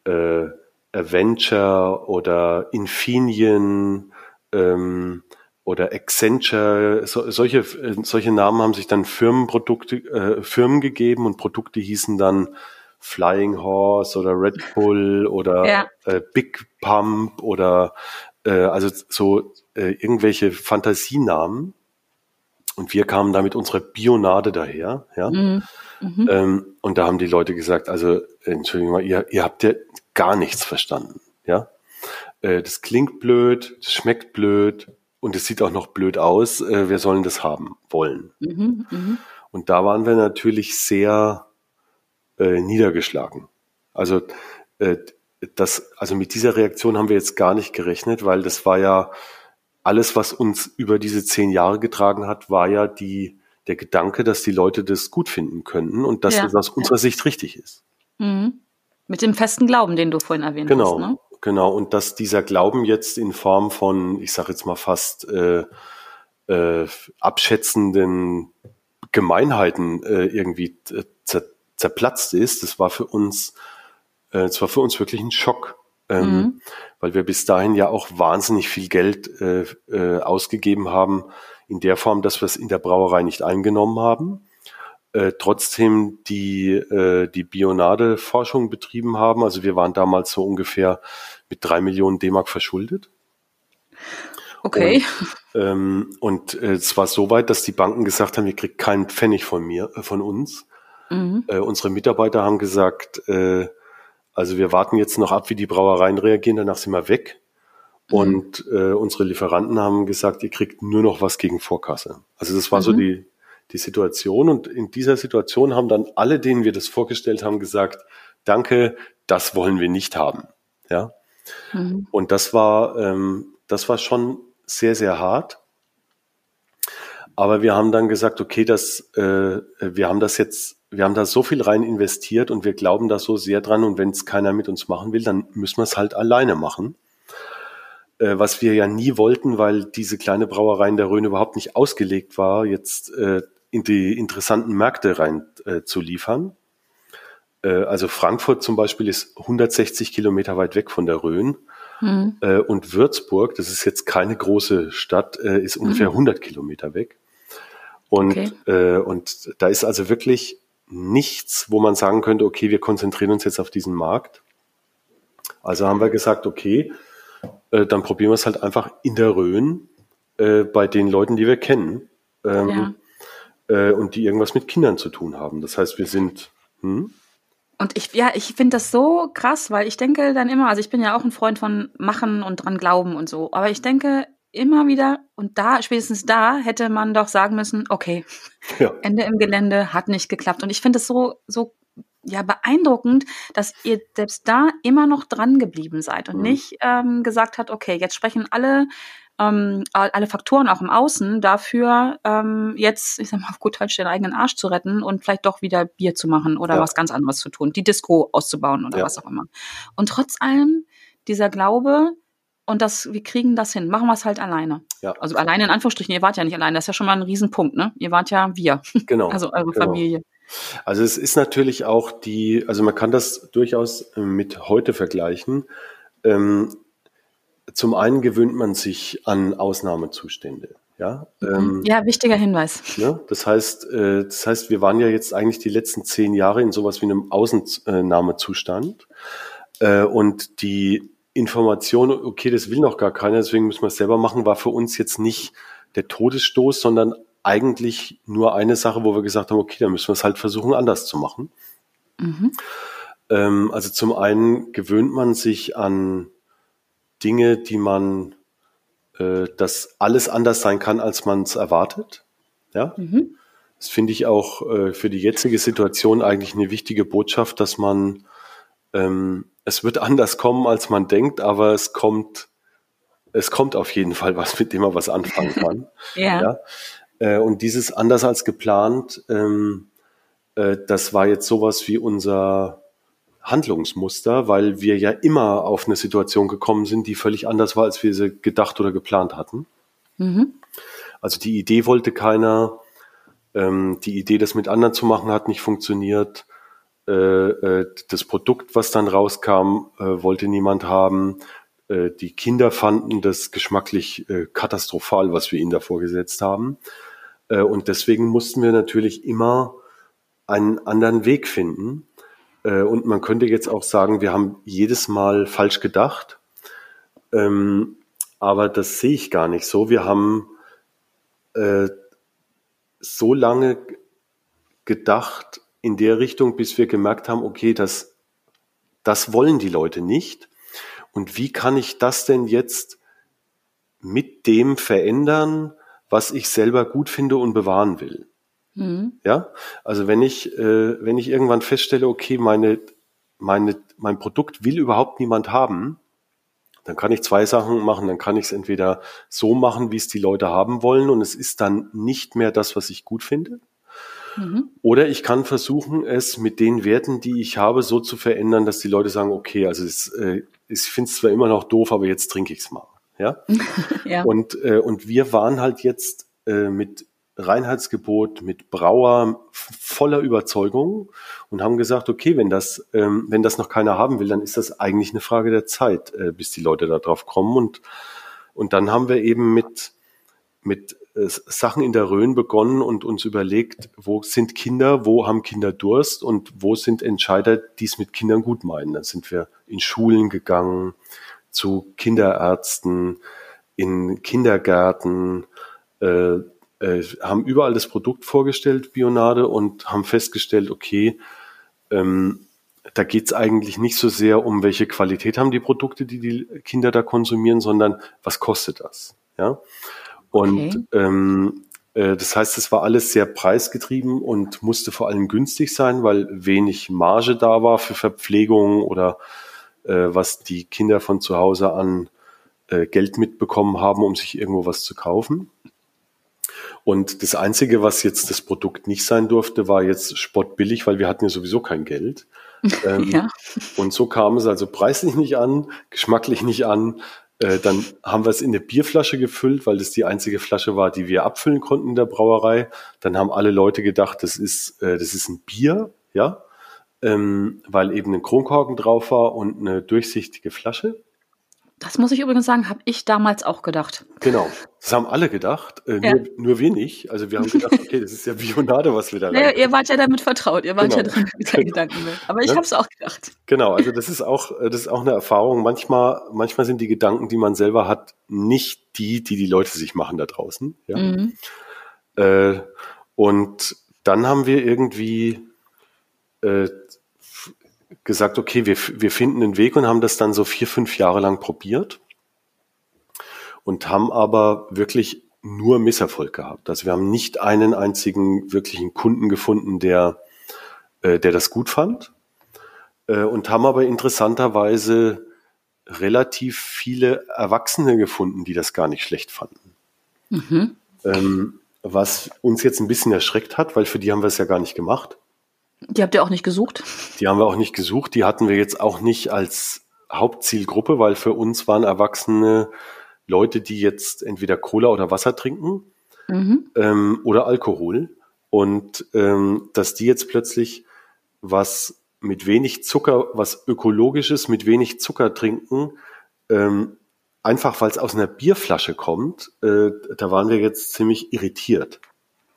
äh, Adventure oder Infinien ähm, oder Accenture. So, solche, äh, solche Namen haben sich dann Firmenprodukte, äh, Firmen gegeben und Produkte hießen dann Flying Horse oder Red Bull oder ja. äh, Big Pump oder äh, also so äh, irgendwelche Fantasienamen. Und wir kamen da mit unserer Bionade daher, ja. Mhm. Mhm. Ähm, und da haben die Leute gesagt, also, Entschuldigung mal, ihr, ihr habt ja gar nichts verstanden, ja. Äh, das klingt blöd, das schmeckt blöd und es sieht auch noch blöd aus. Äh, wir sollen das haben wollen. Mhm. Mhm. Und da waren wir natürlich sehr äh, niedergeschlagen. Also, äh, das, also mit dieser Reaktion haben wir jetzt gar nicht gerechnet, weil das war ja, alles, was uns über diese zehn Jahre getragen hat, war ja die, der Gedanke, dass die Leute das gut finden könnten und dass ja. das aus unserer Sicht richtig ist. Mhm. Mit dem festen Glauben, den du vorhin erwähnt genau, hast. Ne? Genau, und dass dieser Glauben jetzt in Form von, ich sage jetzt mal fast äh, äh, abschätzenden Gemeinheiten äh, irgendwie äh, zer, zerplatzt ist, das war für uns, äh, das war für uns wirklich ein Schock. Ähm, mhm. Weil wir bis dahin ja auch wahnsinnig viel Geld äh, äh, ausgegeben haben, in der Form, dass wir es in der Brauerei nicht eingenommen haben, äh, trotzdem die, äh, die Bionade-Forschung betrieben haben. Also wir waren damals so ungefähr mit drei Millionen D-Mark verschuldet. Okay. Und, ähm, und äh, es war so weit, dass die Banken gesagt haben, ihr kriegt keinen Pfennig von mir, äh, von uns. Mhm. Äh, unsere Mitarbeiter haben gesagt, äh, also wir warten jetzt noch ab, wie die Brauereien reagieren, danach sind wir weg. Mhm. Und äh, unsere Lieferanten haben gesagt, ihr kriegt nur noch was gegen Vorkasse. Also das war mhm. so die, die Situation. Und in dieser Situation haben dann alle, denen wir das vorgestellt haben, gesagt, danke, das wollen wir nicht haben. Ja. Mhm. Und das war, ähm, das war schon sehr, sehr hart. Aber wir haben dann gesagt, okay, das, äh, wir haben das jetzt, wir haben da so viel rein investiert und wir glauben da so sehr dran und wenn es keiner mit uns machen will, dann müssen wir es halt alleine machen. Äh, was wir ja nie wollten, weil diese kleine Brauerei in der Rhön überhaupt nicht ausgelegt war, jetzt äh, in die interessanten Märkte rein äh, zu liefern. Äh, also Frankfurt zum Beispiel ist hundertsechzig Kilometer weit weg von der Rhön. Mhm. Äh, und Würzburg, das ist jetzt keine große Stadt, äh, ist ungefähr mhm. hundert Kilometer weg. Und, okay. äh, und da ist also wirklich nichts, wo man sagen könnte, okay, wir konzentrieren uns jetzt auf diesen Markt. Also haben wir gesagt, okay, äh, dann probieren wir es halt einfach in der Rhön äh, bei den Leuten, die wir kennen ähm, ja. äh, und die irgendwas mit Kindern zu tun haben. Das heißt, wir sind... Hm? Und ich, ja, ich finde das so krass, weil ich denke dann immer, also ich bin ja auch ein Freund von Machen und dran glauben und so, aber ich denke immer wieder und da, spätestens da hätte man doch sagen müssen, okay, ja. Ende im Gelände, hat nicht geklappt. Und ich finde es so, so ja, beeindruckend, dass ihr selbst da immer noch dran geblieben seid und mhm. nicht ähm, gesagt habt, okay, jetzt sprechen alle ähm, alle Faktoren auch im Außen dafür, ähm, jetzt, ich sag mal, auf gut Deutsch den eigenen Arsch zu retten und vielleicht doch wieder Bier zu machen oder ja. was ganz anderes zu tun, die Disco auszubauen oder ja. was auch immer. Und trotz allem dieser Glaube, und das, wir kriegen das hin, machen wir es halt alleine. Ja. Also alleine in Anführungsstrichen, ihr wart ja nicht alleine, das ist ja schon mal ein Riesenpunkt, ne? Ihr wart ja wir, genau. also eure genau. Familie. Also es ist natürlich auch die, also man kann das durchaus mit heute vergleichen. Ähm, zum einen gewöhnt man sich an Ausnahmezustände. Ja, ähm, ja wichtiger Hinweis. Ja, das heißt, äh, das heißt, wir waren ja jetzt eigentlich die letzten zehn Jahre in sowas wie einem Ausnahmezustand. Äh, und die Information, okay, das will noch gar keiner, deswegen müssen wir es selber machen, war für uns jetzt nicht der Todesstoß, sondern eigentlich nur eine Sache, wo wir gesagt haben, okay, dann müssen wir es halt versuchen, anders zu machen. Mhm. Ähm, also zum einen gewöhnt man sich an Dinge, die man, äh, dass alles anders sein kann, als man es erwartet. Ja? Mhm. Das finde ich auch äh, für die jetzige Situation eigentlich eine wichtige Botschaft, dass man, ähm, es wird anders kommen, als man denkt, aber es kommt, es kommt auf jeden Fall was, mit dem man was anfangen kann. ja. ja? Und dieses anders als geplant, ähm, äh, das war jetzt sowas wie unser Handlungsmuster, weil wir ja immer auf eine Situation gekommen sind, die völlig anders war, als wir sie gedacht oder geplant hatten. Mhm. Also die Idee wollte keiner, ähm, die Idee, das mit anderen zu machen, hat nicht funktioniert. Äh, äh, das Produkt, was dann rauskam, äh, wollte niemand haben. Äh, die Kinder fanden das geschmacklich äh, katastrophal, was wir ihnen da vorgesetzt haben. Und deswegen mussten wir natürlich immer einen anderen Weg finden. Und man könnte jetzt auch sagen, wir haben jedes Mal falsch gedacht. Aber das sehe ich gar nicht so. Wir haben so lange gedacht in der Richtung, bis wir gemerkt haben, okay, das, das wollen die Leute nicht. Und wie kann ich das denn jetzt mit dem verändern, was ich selber gut finde und bewahren will. Mhm. Ja, also wenn ich, äh, wenn ich irgendwann feststelle, okay, meine, meine, mein Produkt will überhaupt niemand haben, dann kann ich zwei Sachen machen. Dann kann ich es entweder so machen, wie es die Leute haben wollen, und es ist dann nicht mehr das, was ich gut finde. Mhm. Oder ich kann versuchen, es mit den Werten, die ich habe, so zu verändern, dass die Leute sagen, okay, also es, äh, ich finde es zwar immer noch doof, aber jetzt trinke ich es mal. Ja? ja. Und, äh, und wir waren halt jetzt äh, mit Reinheitsgebot, mit Brauer voller Überzeugung und haben gesagt, okay, wenn das, ähm, wenn das noch keiner haben will, dann ist das eigentlich eine Frage der Zeit, äh, bis die Leute da drauf kommen. Und, und dann haben wir eben mit, mit äh, Sachen in der Rhön begonnen und uns überlegt, wo sind Kinder, wo haben Kinder Durst und wo sind Entscheider, die es mit Kindern gut meinen. Dann sind wir in Schulen gegangen, zu Kinderärzten, in Kindergärten, äh, äh, haben überall das Produkt vorgestellt, Bionade, und haben festgestellt, okay, ähm, da geht's eigentlich nicht so sehr um, welche Qualität haben die Produkte, die die Kinder da konsumieren, sondern was kostet das? Ja? Und okay. ähm, äh, das heißt, es war alles sehr preisgetrieben und musste vor allem günstig sein, weil wenig Marge da war für Verpflegung oder was die Kinder von zu Hause an äh, Geld mitbekommen haben, um sich irgendwo was zu kaufen. Und das Einzige, was jetzt das Produkt nicht sein durfte, war jetzt spottbillig, weil wir hatten ja sowieso kein Geld. Ähm, ja. Und so kam es also preislich nicht an, geschmacklich nicht an. Äh, dann haben wir es in eine Bierflasche gefüllt, weil das die einzige Flasche war, die wir abfüllen konnten in der Brauerei. Dann haben alle Leute gedacht, das ist, äh, das ist ein Bier, ja. Ähm, weil eben ein Kronkorken drauf war und eine durchsichtige Flasche. Das muss ich übrigens sagen, habe ich damals auch gedacht. Genau, das haben alle gedacht, äh, ja. nur, nur wir nicht. Also wir haben gedacht, okay, das ist ja Bionade, was wir da naja, ihr wart ja damit vertraut, ihr wart genau. ja dran mit genau. Gedanken. Aber ich ne? habe es auch gedacht. Genau, also das ist auch, das ist auch eine Erfahrung. Manchmal, manchmal sind die Gedanken, die man selber hat, nicht die, die die Leute sich machen da draußen. Ja? Mhm. Äh, und dann haben wir irgendwie äh, gesagt, okay, wir, wir finden einen Weg, und haben das dann so vier, fünf Jahre lang probiert und haben aber wirklich nur Misserfolg gehabt. Also wir haben nicht einen einzigen wirklichen Kunden gefunden, der, äh, der das gut fand, äh, und haben aber interessanterweise relativ viele Erwachsene gefunden, die das gar nicht schlecht fanden. Mhm. Ähm, was uns jetzt ein bisschen erschreckt hat, weil für die haben wir es ja gar nicht gemacht. Die habt ihr auch nicht gesucht? Die haben wir auch nicht gesucht. Die hatten wir jetzt auch nicht als Hauptzielgruppe, weil für uns waren Erwachsene Leute, die jetzt entweder Cola oder Wasser trinken mhm. ähm, oder Alkohol. Und ähm, dass die jetzt plötzlich was mit wenig Zucker, was Ökologisches mit wenig Zucker trinken, ähm, einfach weil es aus einer Bierflasche kommt, äh, da waren wir jetzt ziemlich irritiert.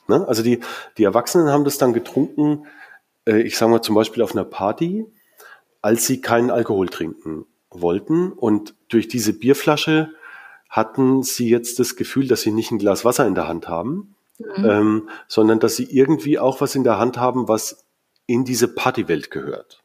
Ne? Also die, die Erwachsenen haben das dann getrunken, äh, ich sage mal zum Beispiel auf einer Party, als sie keinen Alkohol trinken wollten. Und durch diese Bierflasche hatten sie jetzt das Gefühl, dass sie nicht ein Glas Wasser in der Hand haben, mhm. ähm, sondern dass sie irgendwie auch was in der Hand haben, was in diese Partywelt gehört.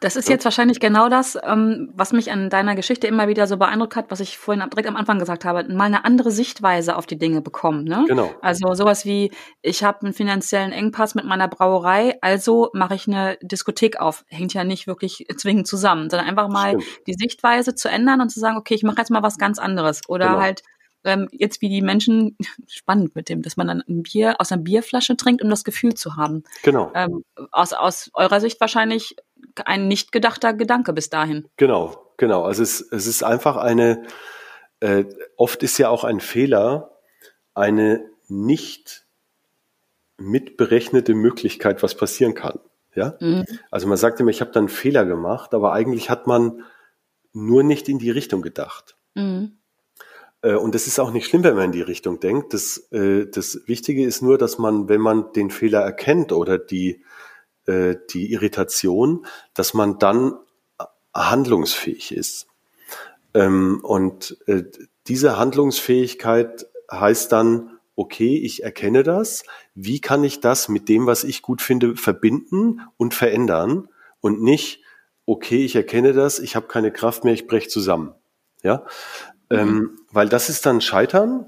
Das ist jetzt wahrscheinlich genau das, was mich an deiner Geschichte immer wieder so beeindruckt hat, was ich vorhin direkt am Anfang gesagt habe, mal eine andere Sichtweise auf die Dinge bekommen. Ne? Genau. Also sowas wie, ich habe einen finanziellen Engpass mit meiner Brauerei, also mache ich eine Diskothek auf. Hängt ja nicht wirklich zwingend zusammen, sondern einfach mal Stimmt. die Sichtweise zu ändern und zu sagen, okay, ich mache jetzt mal was ganz anderes. Oder genau. halt ähm, jetzt wie die Menschen, spannend mit dem, dass man dann ein Bier aus einer Bierflasche trinkt, um das Gefühl zu haben. Genau. Ähm, aus, aus eurer Sicht wahrscheinlich ein nicht gedachter Gedanke bis dahin. Genau, genau. Also es, es ist einfach eine, äh, oft ist ja auch ein Fehler, eine nicht mitberechnete Möglichkeit, was passieren kann. Ja? Mhm. Also man sagt immer, ich habe da einen Fehler gemacht, aber eigentlich hat man nur nicht in die Richtung gedacht. Mhm. Äh, und das ist auch nicht schlimm, wenn man in die Richtung denkt. Das, äh, das Wichtige ist nur, dass man, wenn man den Fehler erkennt oder die die Irritation, dass man dann handlungsfähig ist. Und diese Handlungsfähigkeit heißt dann, okay, ich erkenne das, wie kann ich das mit dem, was ich gut finde, verbinden und verändern und nicht, okay, ich erkenne das, ich habe keine Kraft mehr, ich breche zusammen. Ja? Mhm. Weil das ist dann Scheitern.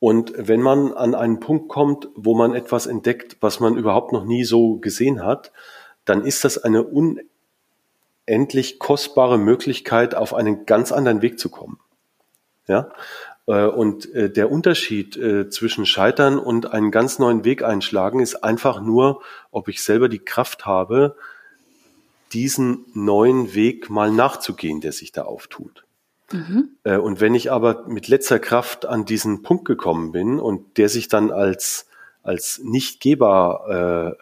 Und wenn man an einen Punkt kommt, wo man etwas entdeckt, was man überhaupt noch nie so gesehen hat, dann ist das eine unendlich kostbare Möglichkeit, auf einen ganz anderen Weg zu kommen. Ja? Und der Unterschied zwischen Scheitern und einen ganz neuen Weg einschlagen ist einfach nur, ob ich selber die Kraft habe, diesen neuen Weg mal nachzugehen, der sich da auftut. Mhm. Und wenn ich aber mit letzter Kraft an diesen Punkt gekommen bin und der sich dann als, als nicht gehbar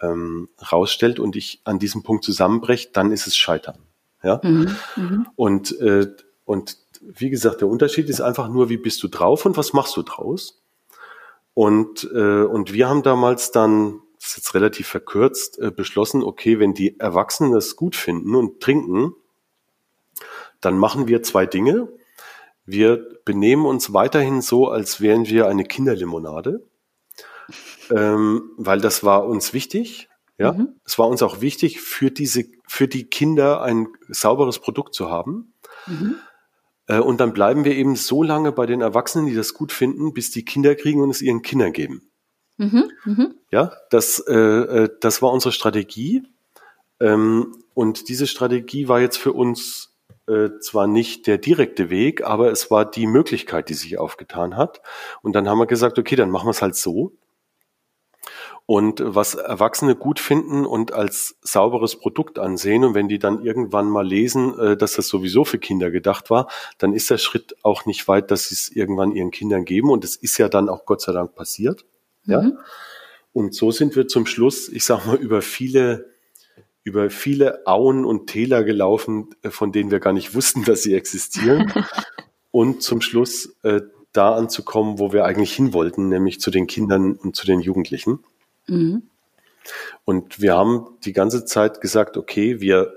äh, ähm, rausstellt und ich an diesem Punkt zusammenbreche, dann ist es Scheitern. Ja? Mhm. Mhm. Und, äh, und wie gesagt, der Unterschied ist einfach nur, wie bist du drauf und was machst du draus? Und, äh, und wir haben damals dann, das ist jetzt relativ verkürzt, äh, beschlossen, okay, wenn die Erwachsenen das gut finden und trinken, dann machen wir zwei Dinge. Wir benehmen uns weiterhin so, als wären wir eine Kinderlimonade, ähm, weil das war uns wichtig. Ja, mhm. Es war uns auch wichtig, für diese, für die Kinder ein sauberes Produkt zu haben. Mhm. Äh, und dann bleiben wir eben so lange bei den Erwachsenen, die das gut finden, bis die Kinder kriegen und es ihren Kindern geben. Mhm. Mhm. Ja, das, äh, das war unsere Strategie. Ähm, und diese Strategie war jetzt für uns Äh, zwar nicht der direkte Weg, aber es war die Möglichkeit, die sich aufgetan hat. Und dann haben wir gesagt, okay, dann machen wir es halt so. Und was Erwachsene gut finden und als sauberes Produkt ansehen und wenn die dann irgendwann mal lesen, äh, dass das sowieso für Kinder gedacht war, dann ist der Schritt auch nicht weit, dass sie es irgendwann ihren Kindern geben. Und es ist ja dann auch Gott sei Dank passiert. Mhm. Ja? Und so sind wir zum Schluss, ich sag mal, über viele über viele Auen und Täler gelaufen, von denen wir gar nicht wussten, dass sie existieren. Und zum Schluss äh, da anzukommen, wo wir eigentlich hin wollten, nämlich zu den Kindern und zu den Jugendlichen. Mhm. Und wir haben die ganze Zeit gesagt, okay, wir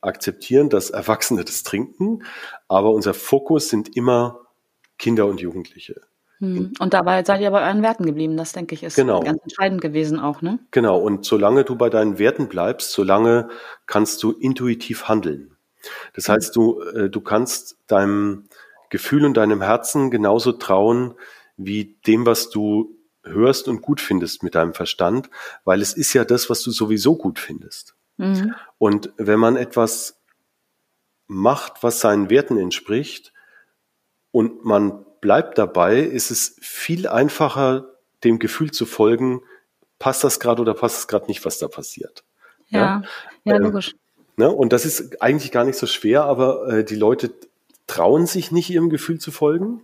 akzeptieren, dass Erwachsene das trinken, aber unser Fokus sind immer Kinder und Jugendliche. Und dabei seid ihr bei euren Werten geblieben, das denke ich, ist genau. ganz entscheidend gewesen auch, ne? Genau, und solange du bei deinen Werten bleibst, solange kannst du intuitiv handeln. Das heißt, du, du kannst deinem Gefühl und deinem Herzen genauso trauen, wie dem, was du hörst und gut findest mit deinem Verstand, weil es ist ja das, was du sowieso gut findest. Mhm. Und wenn man etwas macht, was seinen Werten entspricht und man bleibt dabei, ist es viel einfacher, dem Gefühl zu folgen, passt das gerade oder passt es gerade nicht, was da passiert. Ja, ja, ja logisch. Äh, ne? Und das ist eigentlich gar nicht so schwer, aber äh, die Leute trauen sich nicht, ihrem Gefühl zu folgen,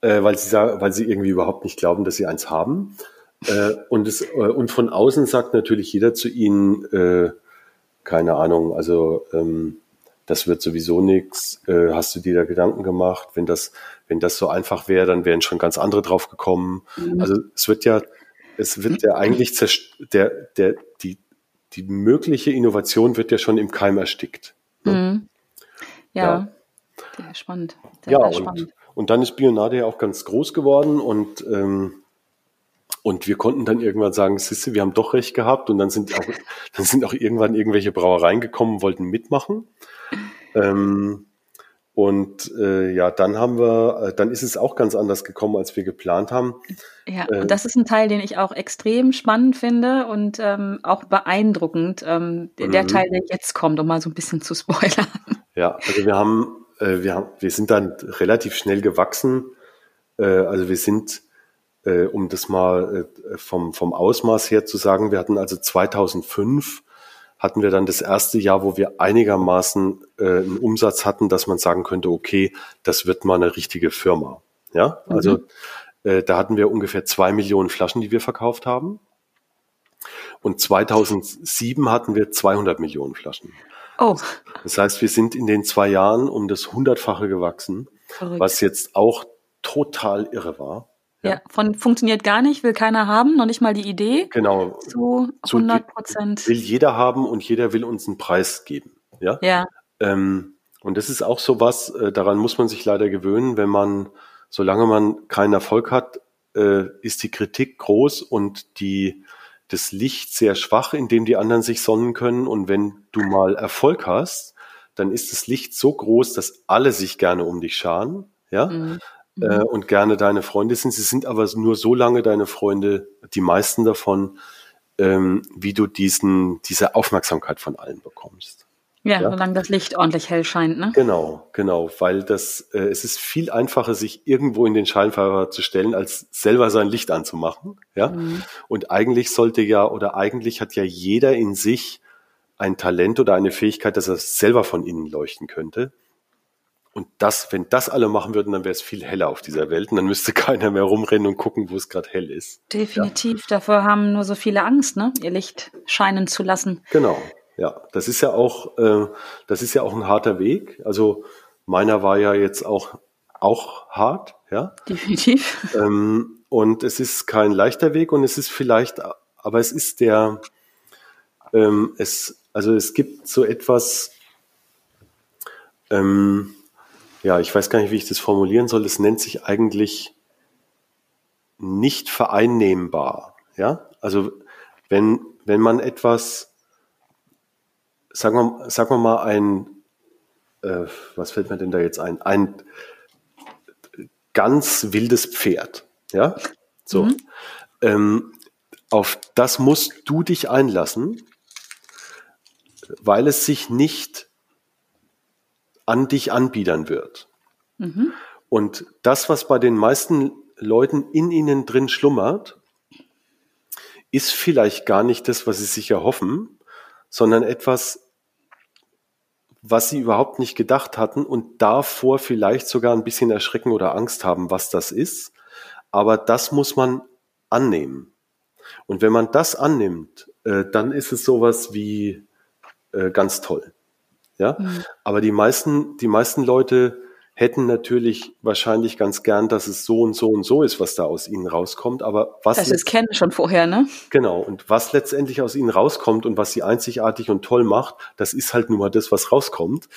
äh, weil sie sagen, weil sie irgendwie überhaupt nicht glauben, dass sie eins haben. Äh, und, es, äh, und von außen sagt natürlich jeder zu ihnen, äh, keine Ahnung, also ähm, das wird sowieso nichts, äh, hast du dir da Gedanken gemacht, wenn das, wenn das so einfach wäre, dann wären schon ganz andere drauf gekommen. Mhm. Also es wird ja, es wird ja eigentlich zerst- der, der, die, die mögliche Innovation wird ja schon im Keim erstickt. Ne? Mhm. Ja, ja. Sehr spannend. Sehr, ja, sehr spannend. Und, und dann ist Bionade ja auch ganz groß geworden und ähm, und wir konnten dann irgendwann sagen, Sisse, wir haben doch recht gehabt. Und dann sind auch, dann sind auch irgendwann irgendwelche Brauereien gekommen, wollten mitmachen. Ähm, und äh, ja, dann haben wir, dann ist es auch ganz anders gekommen, als wir geplant haben. Ja, äh, und das ist ein Teil, den ich auch extrem spannend finde und ähm, auch beeindruckend. Ähm, der, der Teil, der jetzt kommt, um mal so ein bisschen zu spoilern. Ja, also wir haben, äh, wir haben, wir sind dann relativ schnell gewachsen. Äh, also wir sind Äh, um das mal äh, vom, vom Ausmaß her zu sagen, wir hatten also zweitausendfünf, hatten wir dann das erste Jahr, wo wir einigermaßen äh, einen Umsatz hatten, dass man sagen könnte, okay, das wird mal eine richtige Firma. Ja, mhm. Also äh, da hatten wir ungefähr zwei Millionen Flaschen, die wir verkauft haben. Und zweitausendsieben hatten wir zweihundert Millionen Flaschen. Oh. Das heißt, wir sind in den zwei Jahren um das hundertfache gewachsen, verrückt. Was jetzt auch total irre war. Ja. Ja, von funktioniert gar nicht, will keiner haben, noch nicht mal die Idee. Genau. Zu hundert Prozent. Will jeder haben und jeder will uns einen Preis geben. Ja. Ja. Ähm, und das ist auch sowas, äh, daran muss man sich leider gewöhnen, wenn man, solange man keinen Erfolg hat, äh, ist die Kritik groß und die, das Licht sehr schwach, in dem die anderen sich sonnen können. Und wenn du mal Erfolg hast, dann ist das Licht so groß, dass alle sich gerne um dich scharen. Ja. Mhm. Mhm. Und gerne deine Freunde sind. Sie sind aber nur so lange deine Freunde, die meisten davon, ähm, wie du diesen diese Aufmerksamkeit von allen bekommst. Ja, ja, solange das Licht ordentlich hell scheint, ne? Genau, genau, weil das äh, es ist viel einfacher, sich irgendwo in den Scheinwerfer zu stellen, als selber sein Licht anzumachen. Ja, mhm. Und eigentlich sollte ja oder eigentlich hat ja jeder in sich ein Talent oder eine Fähigkeit, dass er selber von innen leuchten könnte. Und das, wenn das alle machen würden, dann wäre es viel heller auf dieser Welt und dann müsste keiner mehr rumrennen und gucken, wo es gerade hell ist. Definitiv, ja. Dafür haben nur so viele Angst, ne? Ihr Licht scheinen zu lassen. Genau, ja. Das ist ja auch, äh, das ist ja auch ein harter Weg. Also meiner war ja jetzt auch, auch hart, ja. Definitiv. Ähm, und es ist kein leichter Weg und es ist vielleicht, aber es ist der, ähm, es, also es gibt so etwas, ähm, ja, ich weiß gar nicht, wie ich das formulieren soll. Es nennt sich eigentlich nicht vereinnehmbar. Ja, also wenn wenn man etwas, sagen wir, sagen wir mal ein, äh, was fällt mir denn da jetzt ein? Ein ganz wildes Pferd. Ja, so. Mhm. Ähm, auf das musst du dich einlassen, weil es sich nicht an dich anbiedern wird. Mhm. Und das, was bei den meisten Leuten in ihnen drin schlummert, ist vielleicht gar nicht das, was sie sich erhoffen, sondern etwas, was sie überhaupt nicht gedacht hatten und davor vielleicht sogar ein bisschen erschrecken oder Angst haben, was das ist. Aber das muss man annehmen. Und wenn man das annimmt, äh, dann ist es sowas wie äh, ganz toll. Ja, mhm. Aber die meisten, die meisten Leute hätten natürlich wahrscheinlich ganz gern, dass es so und so und so ist, was da aus ihnen rauskommt. Aber was das ist kennen schon vorher, ne? Genau. Und was letztendlich aus ihnen rauskommt und was sie einzigartig und toll macht, das ist halt nur mal das, was rauskommt.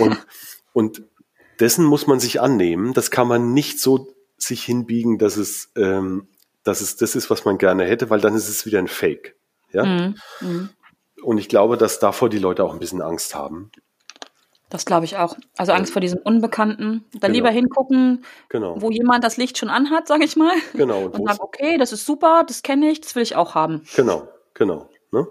Und, und dessen muss man sich annehmen. Das kann man nicht so sich hinbiegen, dass es, ähm, dass es das ist, was man gerne hätte, weil dann ist es wieder ein Fake. Ja. Mhm. Mhm. Und ich glaube, dass davor die Leute auch ein bisschen Angst haben. Das glaube ich auch. Also Angst vor diesem Unbekannten. Da genau. Lieber hingucken, genau. Wo jemand das Licht schon anhat, sage ich mal. Genau. Und, und sagen, okay, das ist super, das kenne ich, das will ich auch haben. Genau, genau. Ne?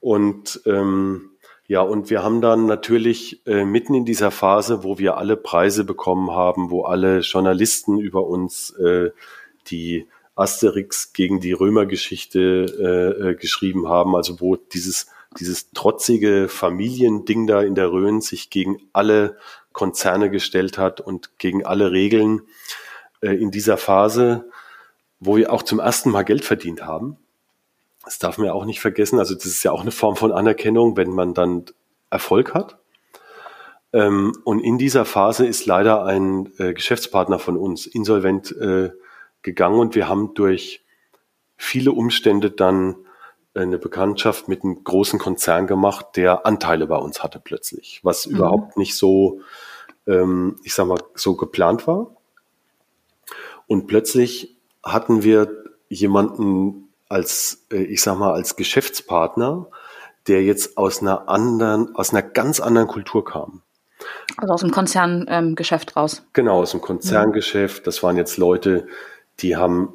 Und ähm, Ja, und wir haben dann natürlich äh, mitten in dieser Phase, wo wir alle Preise bekommen haben, wo alle Journalisten über uns äh, die Asterix gegen die Römergeschichte äh, äh, geschrieben haben, also wo dieses dieses trotzige Familiending da in der Rhön sich gegen alle Konzerne gestellt hat und gegen alle Regeln, äh, in dieser Phase, wo wir auch zum ersten Mal Geld verdient haben. Das darf man ja auch nicht vergessen. Also das ist ja auch eine Form von Anerkennung, wenn man dann Erfolg hat. Ähm, und in dieser Phase ist leider ein äh, Geschäftspartner von uns insolvent äh, gegangen und wir haben durch viele Umstände dann eine Bekanntschaft mit einem großen Konzern gemacht, der Anteile bei uns hatte plötzlich, was mhm. überhaupt nicht so, ähm, ich sag mal, so geplant war. Und plötzlich hatten wir jemanden als, äh, ich sag mal, als Geschäftspartner, der jetzt aus einer anderen, aus einer ganz anderen Kultur kam. Also aus dem Konzerngeschäft ähm, raus. Genau, aus dem Konzerngeschäft. Das waren jetzt Leute, die haben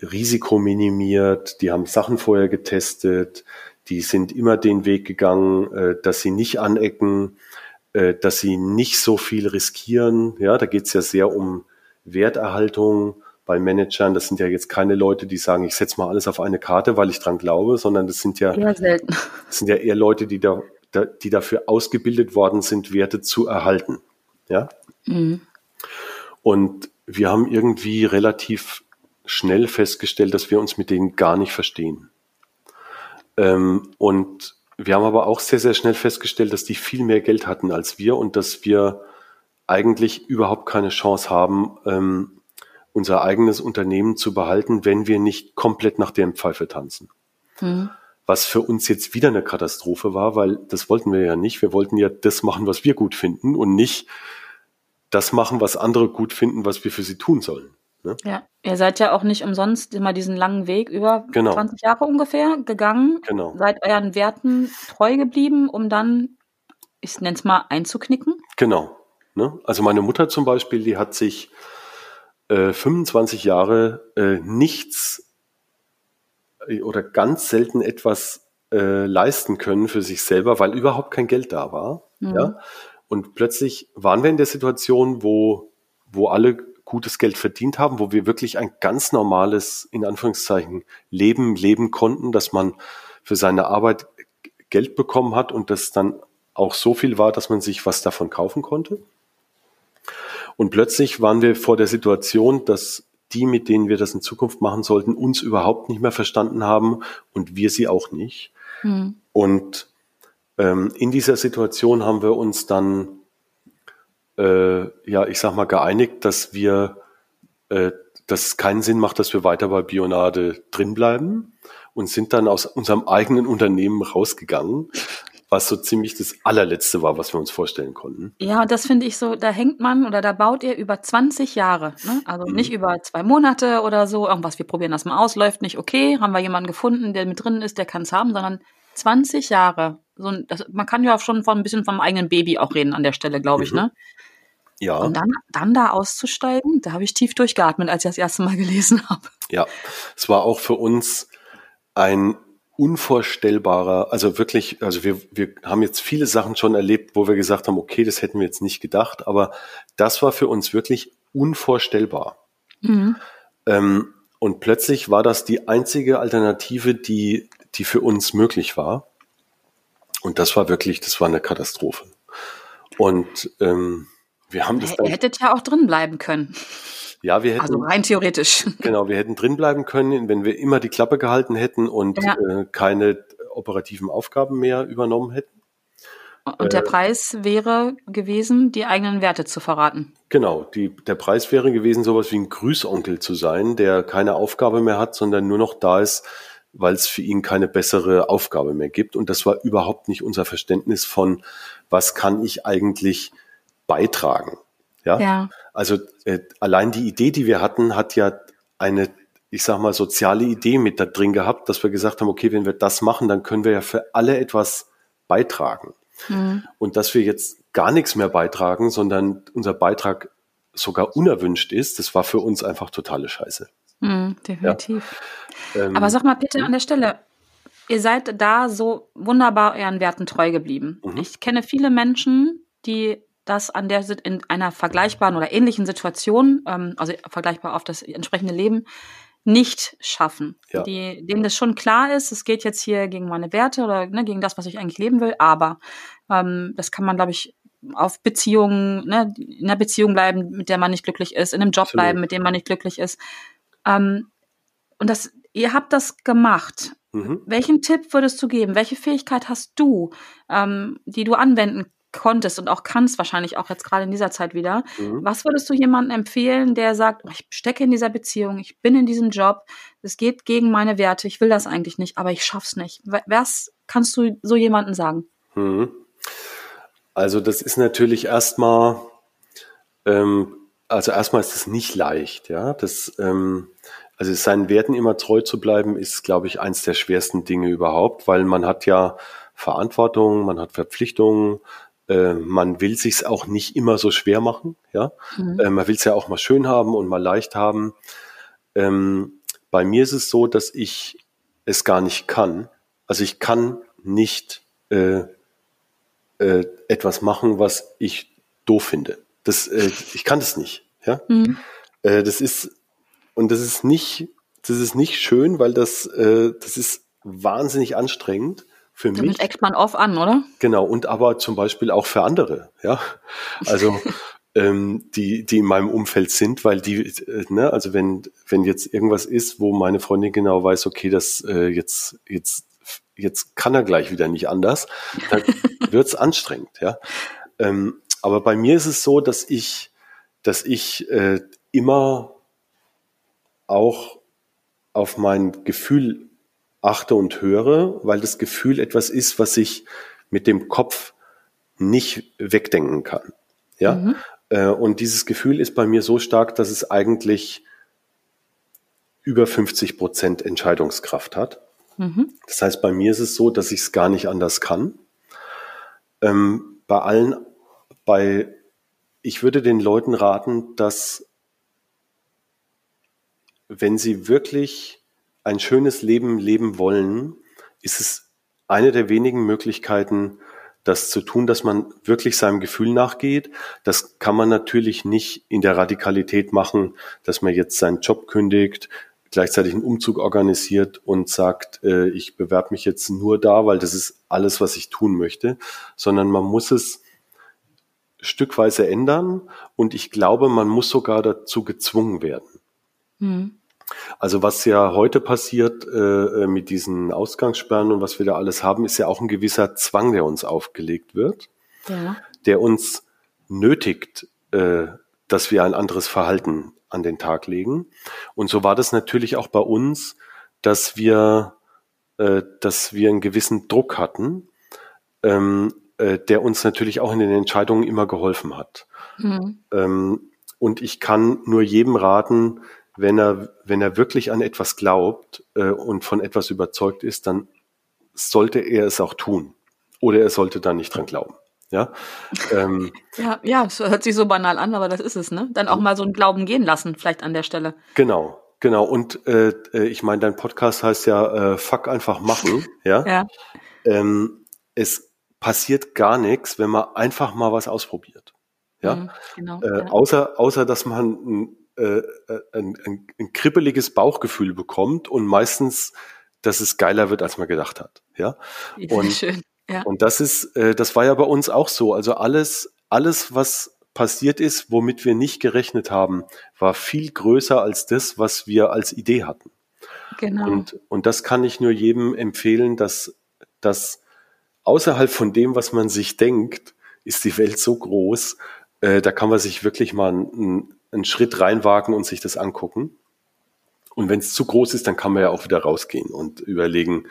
Risiko minimiert, die haben Sachen vorher getestet, die sind immer den Weg gegangen, dass sie nicht anecken, dass sie nicht so viel riskieren. Ja, da geht es ja sehr um Werterhaltung bei Managern. Das sind ja jetzt keine Leute, die sagen, ich setze mal alles auf eine Karte, weil ich dran glaube, sondern das sind ja, ja selten. Das sind ja eher Leute, die, da, die dafür ausgebildet worden sind, Werte zu erhalten. Ja? Mhm. Und wir haben irgendwie relativ schnell festgestellt, dass wir uns mit denen gar nicht verstehen. Ähm, und wir haben aber auch sehr, sehr schnell festgestellt, dass die viel mehr Geld hatten als wir und dass wir eigentlich überhaupt keine Chance haben, ähm, unser eigenes Unternehmen zu behalten, wenn wir nicht komplett nach deren Pfeife tanzen. Mhm. Was für uns jetzt wieder eine Katastrophe war, weil das wollten wir ja nicht. Wir wollten ja das machen, was wir gut finden und nicht das machen, was andere gut finden, was wir für sie tun sollen. Ne? Ja, ihr seid ja auch nicht umsonst immer diesen langen Weg über genau. zwanzig Jahre ungefähr gegangen, genau. seid euren Werten treu geblieben, um dann, ich nenne es mal, einzuknicken. Genau. Ne? Also meine Mutter zum Beispiel, die hat sich äh, fünfundzwanzig Jahre äh, nichts äh, oder ganz selten etwas äh, leisten können für sich selber, weil überhaupt kein Geld da war. Mhm. Ja? Und plötzlich waren wir in der Situation, wo, wo alle gutes Geld verdient haben, wo wir wirklich ein ganz normales, in Anführungszeichen, Leben leben konnten, dass man für seine Arbeit Geld bekommen hat und das dann auch so viel war, dass man sich was davon kaufen konnte. Und plötzlich waren wir vor der Situation, dass die, mit denen wir das in Zukunft machen sollten, uns überhaupt nicht mehr verstanden haben und wir sie auch nicht. Mhm. Und ähm, in dieser Situation haben wir uns dann Äh, ja, ich sag mal, geeinigt, dass wir, äh, dass es keinen Sinn macht, dass wir weiter bei Bionade drinbleiben und sind dann aus unserem eigenen Unternehmen rausgegangen, was so ziemlich das allerletzte war, was wir uns vorstellen konnten. Ja, das finde ich so, da hängt man oder da baut ihr über zwanzig Jahre, ne? Also mhm. nicht über zwei Monate oder so, irgendwas, wir probieren das mal aus, läuft nicht, okay, haben wir jemanden gefunden, der mit drin ist, der kann es haben, sondern zwanzig Jahre. So ein, das, man kann ja auch schon von ein bisschen vom eigenen Baby auch reden an der Stelle, glaube ich, mhm. ne? Ja. Und dann, dann da auszusteigen, da habe ich tief durchgeatmet, als ich das erste Mal gelesen habe. Ja, es war auch für uns ein unvorstellbarer, also wirklich, also wir, wir haben jetzt viele Sachen schon erlebt, wo wir gesagt haben, okay, das hätten wir jetzt nicht gedacht, aber das war für uns wirklich unvorstellbar. Mhm. Ähm, und plötzlich war das die einzige Alternative, die, die für uns möglich war. Und das war wirklich, das war eine Katastrophe. Und ähm, wir haben das. Ihr hättet ja auch drinbleiben können. Ja, wir hätten. Also rein theoretisch. Genau, wir hätten drinbleiben können, wenn wir immer die Klappe gehalten hätten und ja. äh, keine operativen Aufgaben mehr übernommen hätten. Und der äh, Preis wäre gewesen, die eigenen Werte zu verraten. Genau, die, der Preis wäre gewesen, sowas wie ein Grüßonkel zu sein, der keine Aufgabe mehr hat, sondern nur noch da ist, weil es für ihn keine bessere Aufgabe mehr gibt. Und das war überhaupt nicht unser Verständnis von, was kann ich eigentlich beitragen. Ja, ja. Also äh, allein die Idee, die wir hatten, hat ja eine, ich sag mal, soziale Idee mit da drin gehabt, dass wir gesagt haben, okay, wenn wir das machen, dann können wir ja für alle etwas beitragen. Mhm. Und dass wir jetzt gar nichts mehr beitragen, sondern unser Beitrag sogar unerwünscht ist, das war für uns einfach totale Scheiße. Mm, definitiv. Ja. Ähm, Aber sag mal, Peter, an der Stelle, ihr seid da so wunderbar euren Werten treu geblieben. Mhm. Ich kenne viele Menschen, die das an der in einer vergleichbaren oder ähnlichen Situation, ähm, also vergleichbar auf das entsprechende Leben, nicht schaffen. Ja. Die, denen das schon klar ist, es geht jetzt hier gegen meine Werte oder ne, gegen das, was ich eigentlich leben will, aber ähm, das kann man, glaube ich, auf Beziehungen, ne, in einer Beziehung bleiben, mit der man nicht glücklich ist, in einem Job Absolut. Bleiben, mit dem man nicht glücklich ist. Ähm, und das, ihr habt das gemacht. Mhm. Welchen Tipp würdest du geben? Welche Fähigkeit hast du, ähm, die du anwenden konntest und auch kannst, wahrscheinlich auch jetzt gerade in dieser Zeit wieder? Mhm. Was würdest du jemandem empfehlen, der sagt, oh, ich stecke in dieser Beziehung, ich bin in diesem Job, es geht gegen meine Werte, ich will das eigentlich nicht, aber ich schaff's nicht. Was kannst du so jemandem sagen? Mhm. Also das ist natürlich erstmal, ähm, also erstmal ist es nicht leicht, ja. Das, ähm, also seinen Werten immer treu zu bleiben, ist, glaube ich, eins der schwersten Dinge überhaupt, weil man hat ja Verantwortung, man hat Verpflichtungen, äh, man will sich's auch nicht immer so schwer machen, ja. Mhm. Äh, man will's ja auch mal schön haben und mal leicht haben. Ähm, bei mir ist es so, dass ich es gar nicht kann. Also ich kann nicht äh, etwas machen, was ich doof finde. Das, äh, ich kann das nicht. Ja? Mhm. Äh, das ist, und das ist nicht, das ist nicht schön, weil das, äh, das ist wahnsinnig anstrengend für Damit mich. Damit eckt man oft an, oder? Genau, und aber zum Beispiel auch für andere, ja. Also ähm, die, die in meinem Umfeld sind, weil die, äh, ne, also wenn, wenn jetzt irgendwas ist, wo meine Freundin genau weiß, okay, das äh, jetzt, jetzt, jetzt kann er gleich wieder nicht anders, dann wird es anstrengend, ja. Ähm, aber bei mir ist es so, dass ich, dass ich äh, immer auch auf mein Gefühl achte und höre, weil das Gefühl etwas ist, was ich mit dem Kopf nicht wegdenken kann, ja. Mhm. Äh, und dieses Gefühl ist bei mir so stark, dass es eigentlich über fünfzig Prozent Entscheidungskraft hat. Mhm. Das heißt, bei mir ist es so, dass ich es gar nicht anders kann. Ähm, bei allen, bei, ich würde den Leuten raten, dass, wenn sie wirklich ein schönes Leben leben wollen, ist es eine der wenigen Möglichkeiten, das zu tun, dass man wirklich seinem Gefühl nachgeht. Das kann man natürlich nicht in der Radikalität machen, dass man jetzt seinen Job kündigt, gleichzeitig einen Umzug organisiert und sagt, äh, ich bewerbe mich jetzt nur da, weil das ist alles, was ich tun möchte, sondern man muss es stückweise ändern und ich glaube, man muss sogar dazu gezwungen werden. Mhm. Also was ja heute passiert äh, mit diesen Ausgangssperren und was wir da alles haben, ist ja auch ein gewisser Zwang, der uns aufgelegt wird, ja. Der uns nötigt, äh, dass wir ein anderes Verhalten an den Tag legen. Und so war das natürlich auch bei uns, dass wir, äh, dass wir einen gewissen Druck hatten, ähm, äh, der uns natürlich auch in den Entscheidungen immer geholfen hat. Mhm. Ähm, und ich kann nur jedem raten, wenn er, wenn er wirklich an etwas glaubt äh, und von etwas überzeugt ist, dann sollte er es auch tun. Oder er sollte da nicht dran glauben. Ja, ähm, ja, ja, das hört sich so banal an, aber das ist es, ne? Dann auch mal so einen Glauben gehen lassen, vielleicht an der Stelle. Genau, genau. Und äh, ich meine, dein Podcast heißt ja äh, Fuck einfach machen, ja. ja. Ähm, es passiert gar nichts, wenn man einfach mal was ausprobiert, ja. Mhm, genau, äh, ja. Außer, außer dass man äh, ein, ein, ein kribbeliges Bauchgefühl bekommt und meistens, dass es geiler wird, als man gedacht hat, ja. Und, schön. Ja. Und das ist, äh, das war ja bei uns auch so. Also alles, alles, was passiert ist, womit wir nicht gerechnet haben, war viel größer als das, was wir als Idee hatten. Genau. Und, und das kann ich nur jedem empfehlen, dass, dass außerhalb von dem, was man sich denkt, ist die Welt so groß, äh, da kann man sich wirklich mal einen, einen Schritt reinwagen und sich das angucken. Und wenn es zu groß ist, dann kann man ja auch wieder rausgehen und überlegen,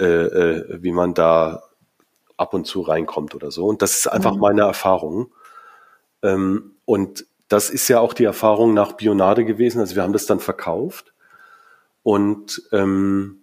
äh, äh, wie man da ab und zu reinkommt oder so. Und das ist einfach mhm. meine Erfahrung. Ähm, und das ist ja auch die Erfahrung nach Bionade gewesen. Also wir haben das dann verkauft. Und, ähm,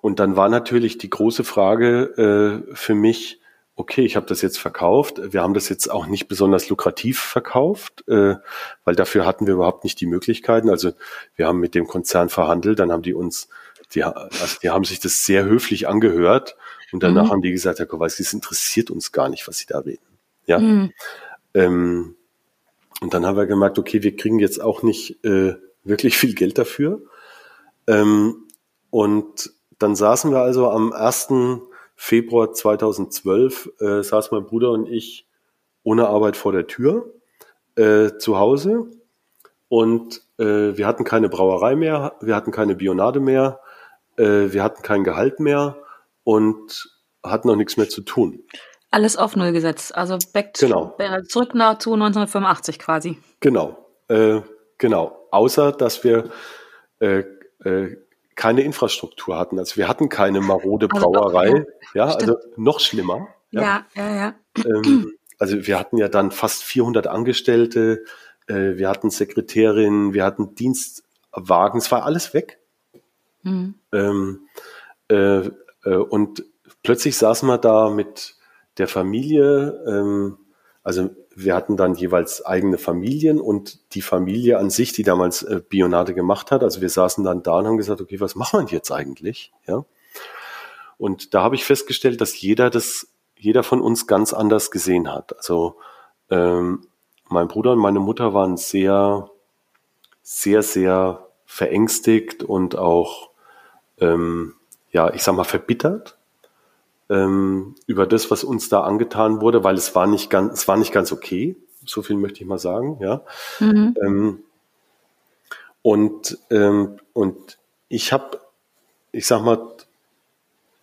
und dann war natürlich die große Frage äh, für mich, okay, ich habe das jetzt verkauft. Wir haben das jetzt auch nicht besonders lukrativ verkauft, äh, weil dafür hatten wir überhaupt nicht die Möglichkeiten. Also wir haben mit dem Konzern verhandelt, dann haben die uns die, also die haben sich das sehr höflich angehört und danach mhm. haben die gesagt, Herr Kowalski, es interessiert uns gar nicht, was Sie da reden. Ja? Mhm. Ähm, und dann haben wir gemerkt, okay, wir kriegen jetzt auch nicht äh, wirklich viel Geld dafür. Ähm, und dann saßen wir also am ersten Februar zweitausendzwölf, äh, saß mein Bruder und ich ohne Arbeit vor der Tür äh, zu Hause. Und äh, wir hatten keine Brauerei mehr, wir hatten keine Bionade mehr, äh, wir hatten kein Gehalt mehr und hatten noch nichts mehr zu tun. Alles auf Null gesetzt, also back to, genau. zurück nach zu neunzehnhundertfünfundachtzig quasi. Genau, äh, genau. Außer, dass wir äh, äh, keine Infrastruktur hatten. Also wir hatten keine marode also Brauerei, doch, ja, ja also noch schlimmer. Ja, ja, ja. ja. Ähm, also wir hatten ja dann fast vierhundert Angestellte, wir hatten Sekretärinnen, wir hatten Dienstwagen, es war alles weg. Mhm. Ähm, äh, äh, und plötzlich saßen wir da mit der Familie, ähm, also wir hatten dann jeweils eigene Familien und die Familie an sich, die damals äh, Bionade gemacht hat, also wir saßen dann da und haben gesagt, okay, was machen wir jetzt eigentlich? Ja? Und da habe ich festgestellt, dass jeder das, jeder von uns ganz anders gesehen hat. Also ähm, mein Bruder und meine Mutter waren sehr, sehr, sehr verängstigt und auch, ähm, ja, ich sag mal, verbittert ähm, über das, was uns da angetan wurde, weil es war nicht ganz, es war nicht ganz okay. So viel möchte ich mal sagen, ja. Mhm. Ähm, und, ähm, und ich habe, ich sag mal,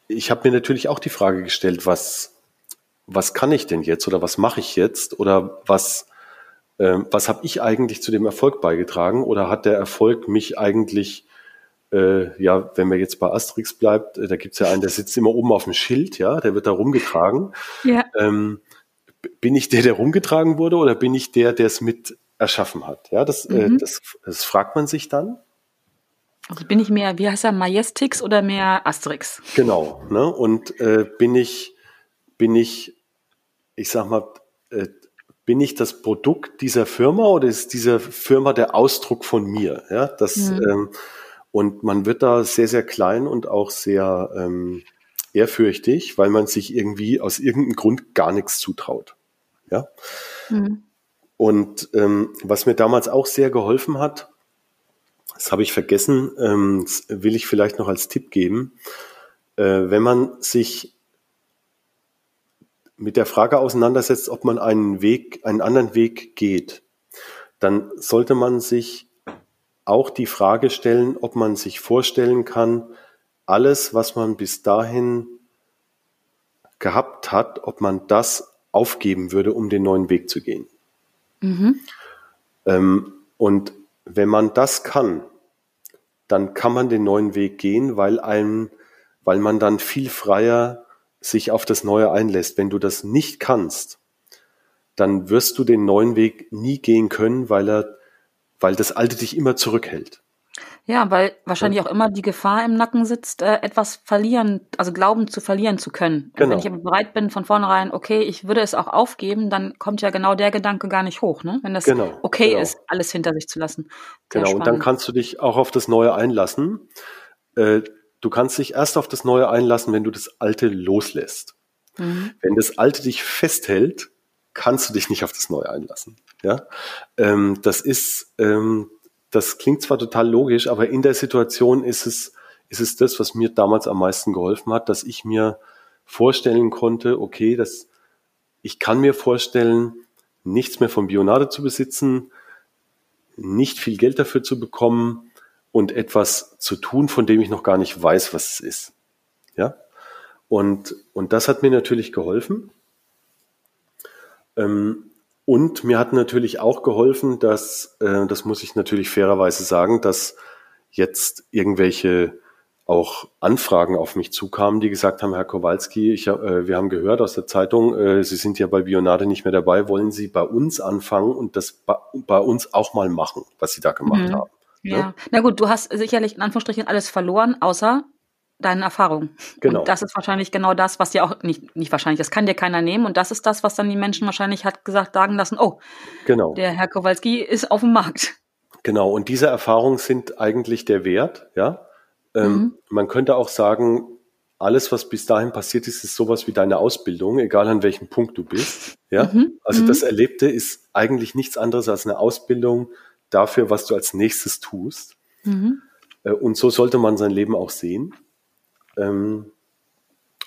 ich habe mir natürlich auch die Frage gestellt, was, was kann ich denn jetzt oder was mache ich jetzt oder was was habe ich eigentlich zu dem Erfolg beigetragen oder hat der Erfolg mich eigentlich, äh, ja, wenn man jetzt bei Asterix bleibt, äh, da gibt es ja einen, der sitzt immer oben auf dem Schild, ja, der wird da rumgetragen. Ja. Ähm, bin ich der, der rumgetragen wurde oder bin ich der, der es mit erschaffen hat? Ja, das, mhm. äh, das, das fragt man sich dann. Also bin ich mehr, wie heißt er, Majestix oder mehr Asterix? Genau, ne? Und äh, bin ich, bin ich, ich sag mal, äh, bin ich das Produkt dieser Firma oder ist diese Firma der Ausdruck von mir? Ja, das, mhm. ähm, und man wird da sehr, sehr klein und auch sehr ähm, ehrfürchtig, weil man sich irgendwie aus irgendeinem Grund gar nichts zutraut. Ja? Mhm. Und ähm, was mir damals auch sehr geholfen hat, das habe ich vergessen, ähm, das will ich vielleicht noch als Tipp geben, äh, wenn man sich mit der Frage auseinandersetzt, ob man einen Weg, einen anderen Weg geht, dann sollte man sich auch die Frage stellen, ob man sich vorstellen kann, alles, was man bis dahin gehabt hat, ob man das aufgeben würde, um den neuen Weg zu gehen. Mhm. Ähm, und wenn man das kann, dann kann man den neuen Weg gehen, weil einem, weil man dann viel freier sich auf das Neue einlässt. Wenn du das nicht kannst, dann wirst du den neuen Weg nie gehen können, weil er, weil das Alte dich immer zurückhält. Ja, weil wahrscheinlich ja. auch immer die Gefahr im Nacken sitzt, äh, etwas verlieren, also Glauben zu verlieren zu können. Genau. Wenn ich aber bereit bin von vornherein, okay, ich würde es auch aufgeben, dann kommt ja genau der Gedanke gar nicht hoch, ne? Wenn das genau, okay genau. ist, alles hinter sich zu lassen. Sehr genau, spannend. Und dann kannst du dich auch auf das Neue einlassen. Äh, Du kannst dich erst auf das Neue einlassen, wenn du das Alte loslässt. Mhm. Wenn das Alte dich festhält, kannst du dich nicht auf das Neue einlassen. Ja, ähm, das ist, ähm, das klingt zwar total logisch, aber in der Situation ist es, ist es das, was mir damals am meisten geholfen hat, dass ich mir vorstellen konnte, okay, dass ich kann mir vorstellen, nichts mehr von Bionade zu besitzen, nicht viel Geld dafür zu bekommen. Und etwas zu tun, von dem ich noch gar nicht weiß, was es ist. Ja? Und, und das hat mir natürlich geholfen. Ähm, und mir hat natürlich auch geholfen, dass, äh, das muss ich natürlich fairerweise sagen, dass jetzt irgendwelche auch Anfragen auf mich zukamen, die gesagt haben, Herr Kowalski, ich, äh, wir haben gehört aus der Zeitung, äh, Sie sind ja bei Bionade nicht mehr dabei, wollen Sie bei uns anfangen und das bei, bei uns auch mal machen, was Sie da gemacht mhm. haben. Ja. ja, na gut, du hast sicherlich in Anführungsstrichen alles verloren, außer deinen Erfahrungen. Genau. Und das ist wahrscheinlich genau das, was dir auch, nicht, nicht wahrscheinlich, das kann dir keiner nehmen. Und das ist das, was dann die Menschen wahrscheinlich hat gesagt, sagen lassen, oh, genau. der Herr Kowalski ist auf dem Markt. Genau, und diese Erfahrungen sind eigentlich der Wert, ja, Ähm, mhm. Man könnte auch sagen, alles, was bis dahin passiert ist, ist sowas wie deine Ausbildung, egal an welchem Punkt du bist. Ja? Mhm. Also mhm. das Erlebte ist eigentlich nichts anderes als eine Ausbildung dafür, was du als nächstes tust. Mhm. Und so sollte man sein Leben auch sehen. Und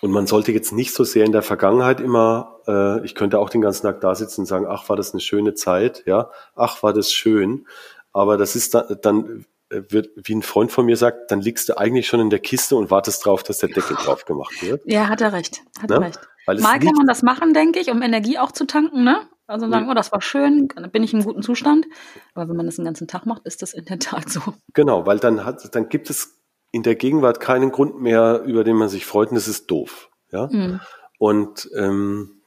man sollte jetzt nicht so sehr in der Vergangenheit immer, ich könnte auch den ganzen Tag da sitzen und sagen, ach, war das eine schöne Zeit, ja, ach, war das schön. Aber das ist dann, dann wird, wie ein Freund von mir sagt, dann liegst du eigentlich schon in der Kiste und wartest drauf, dass der Deckel drauf gemacht wird. Ja, hat er recht. Hat er recht. Mal kann man das machen, denke ich, um Energie auch zu tanken, ne? Also sagen, oh, das war schön, bin ich in einem guten Zustand. Aber wenn man das den ganzen Tag macht, ist das in der Tat so. Genau, weil dann hat, dann gibt es in der Gegenwart keinen Grund mehr, über den man sich freut, und das ist doof. Ja? Mhm. Und ähm,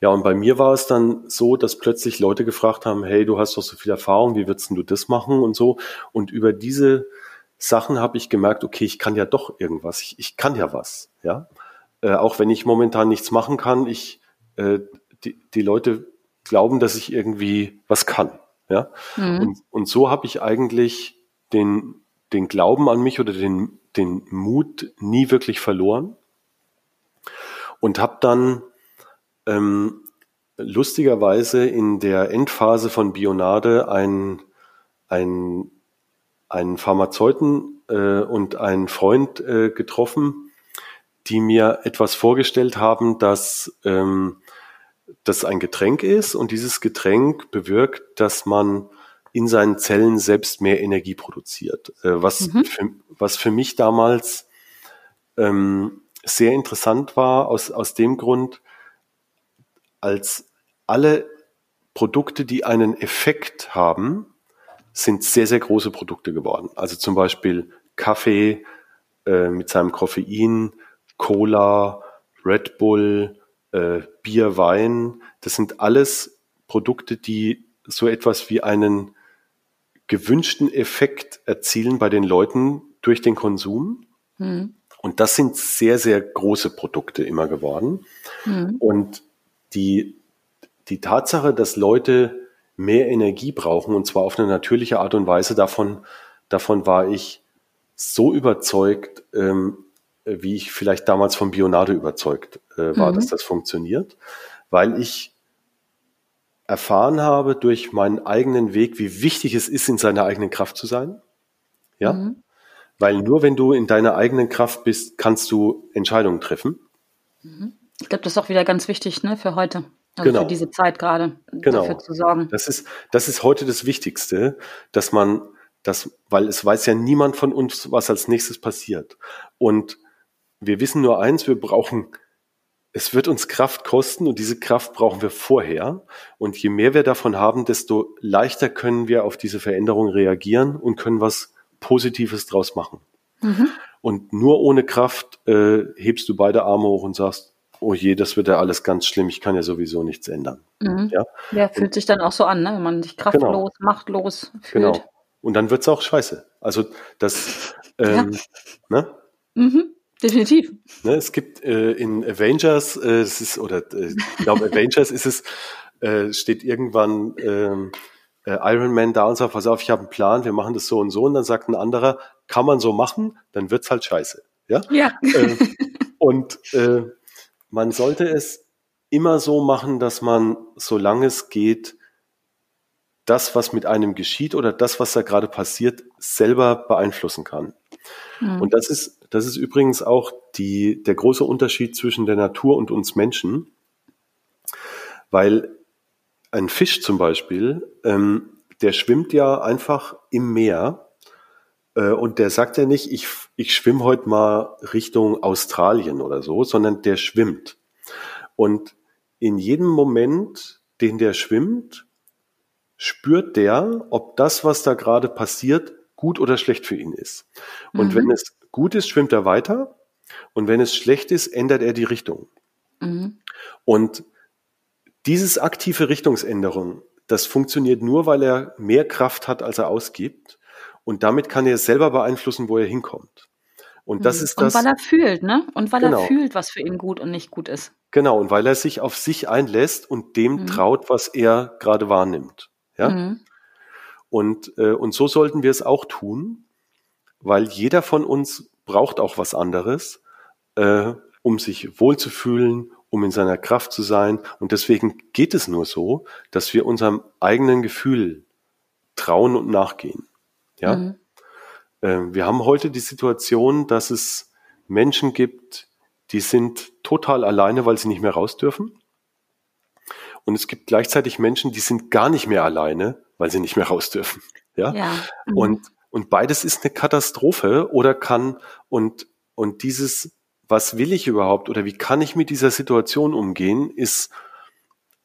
ja, und bei mir war es dann so, dass plötzlich Leute gefragt haben, hey, du hast doch so viel Erfahrung, wie würdest denn du das machen und so. Und über diese Sachen habe ich gemerkt, okay, ich kann ja doch irgendwas, ich, ich kann ja was. Ja? Äh, auch wenn ich momentan nichts machen kann, ich äh, die, die Leute glauben, dass ich irgendwie was kann. Ja? Mhm. Und, und so habe ich eigentlich den, den Glauben an mich oder den, den Mut nie wirklich verloren und habe dann ähm, lustigerweise in der Endphase von Bionade einen, einen, einen Pharmazeuten äh, und einen Freund äh, getroffen, die mir etwas vorgestellt haben, dass ähm, das ein Getränk ist und dieses Getränk bewirkt, dass man in seinen Zellen selbst mehr Energie produziert. Was, mhm. für, was für mich damals ähm, sehr interessant war, aus, aus dem Grund, als alle Produkte, die einen Effekt haben, sind sehr, sehr große Produkte geworden. Also zum Beispiel Kaffee äh, mit seinem Koffein, Cola, Red Bull, Bier, Wein, das sind alles Produkte, die so etwas wie einen gewünschten Effekt erzielen bei den Leuten durch den Konsum. Mhm. Und das sind sehr, sehr große Produkte immer geworden. Mhm. Und die, die Tatsache, dass Leute mehr Energie brauchen, und zwar auf eine natürliche Art und Weise, davon, davon war ich so überzeugt, ähm, wie ich vielleicht damals von Bionade überzeugt äh, war, mhm. dass das funktioniert, weil ich erfahren habe durch meinen eigenen Weg, wie wichtig es ist, in seiner eigenen Kraft zu sein. Ja, mhm. weil nur wenn du in deiner eigenen Kraft bist, kannst du Entscheidungen treffen. Mhm. Ich glaube, das ist auch wieder ganz wichtig, ne, für heute, also genau. für diese Zeit gerade, genau. dafür zu sorgen. Das ist, das ist heute das Wichtigste, dass man das, weil es weiß ja niemand von uns, was als nächstes passiert. Und wir wissen nur eins, wir brauchen, es wird uns Kraft kosten und diese Kraft brauchen wir vorher. Und je mehr wir davon haben, desto leichter können wir auf diese Veränderung reagieren und können was Positives draus machen. Mhm. Und nur ohne Kraft äh, hebst du beide Arme hoch und sagst, oh je, das wird ja alles ganz schlimm, ich kann ja sowieso nichts ändern. Mhm. Ja? ja, fühlt und, sich dann auch so an, ne? Wenn man sich kraftlos, genau. machtlos fühlt. Genau. Und dann wird es auch scheiße. Also das, ähm, ja. ne? Mhm. Definitiv. Ne, es gibt äh, in Avengers, äh, es ist, oder äh, ich glaube Avengers ist es, äh, steht irgendwann ähm, äh, Iron Man da und sagt, pass auf, ich habe einen Plan, wir machen das so und so. Und dann sagt ein anderer, kann man so machen, dann wird's halt scheiße. Ja. ja. Äh, und äh, man sollte es immer so machen, dass man, solange es geht, das, was mit einem geschieht oder das, was da gerade passiert, selber beeinflussen kann. Mhm. Und das ist Das ist übrigens auch die, der große Unterschied zwischen der Natur und uns Menschen, weil ein Fisch zum Beispiel, ähm, der schwimmt ja einfach im Meer äh, und der sagt ja nicht, ich, ich schwimme heute mal Richtung Australien oder so, sondern der schwimmt. Und in jedem Moment, den der schwimmt, spürt der, ob das, was da gerade passiert, gut oder schlecht für ihn ist. Und mhm. wenn es gut ist, schwimmt er weiter, und wenn es schlecht ist, ändert er die Richtung. Mhm. Und dieses aktive Richtungsänderung, das funktioniert nur, weil er mehr Kraft hat, als er ausgibt, und damit kann er selber beeinflussen, wo er hinkommt. Und das mhm. ist das. Und weil er fühlt, ne? Und weil genau. er fühlt, was für ihn gut und nicht gut ist. Genau, und weil er sich auf sich einlässt und dem mhm. traut, was er gerade wahrnimmt. Ja? Mhm. Und, äh, und so sollten wir es auch tun. Weil jeder von uns braucht auch was anderes, äh, um sich wohlzufühlen, um in seiner Kraft zu sein. Und deswegen geht es nur so, dass wir unserem eigenen Gefühl trauen und nachgehen. Ja? Mhm. Äh, wir haben heute die Situation, dass es Menschen gibt, die sind total alleine, weil sie nicht mehr raus dürfen. Und es gibt gleichzeitig Menschen, die sind gar nicht mehr alleine, weil sie nicht mehr raus dürfen. Ja? Ja. Mhm. Und, und beides ist eine Katastrophe oder kann, und, und dieses, was will ich überhaupt oder wie kann ich mit dieser Situation umgehen, ist,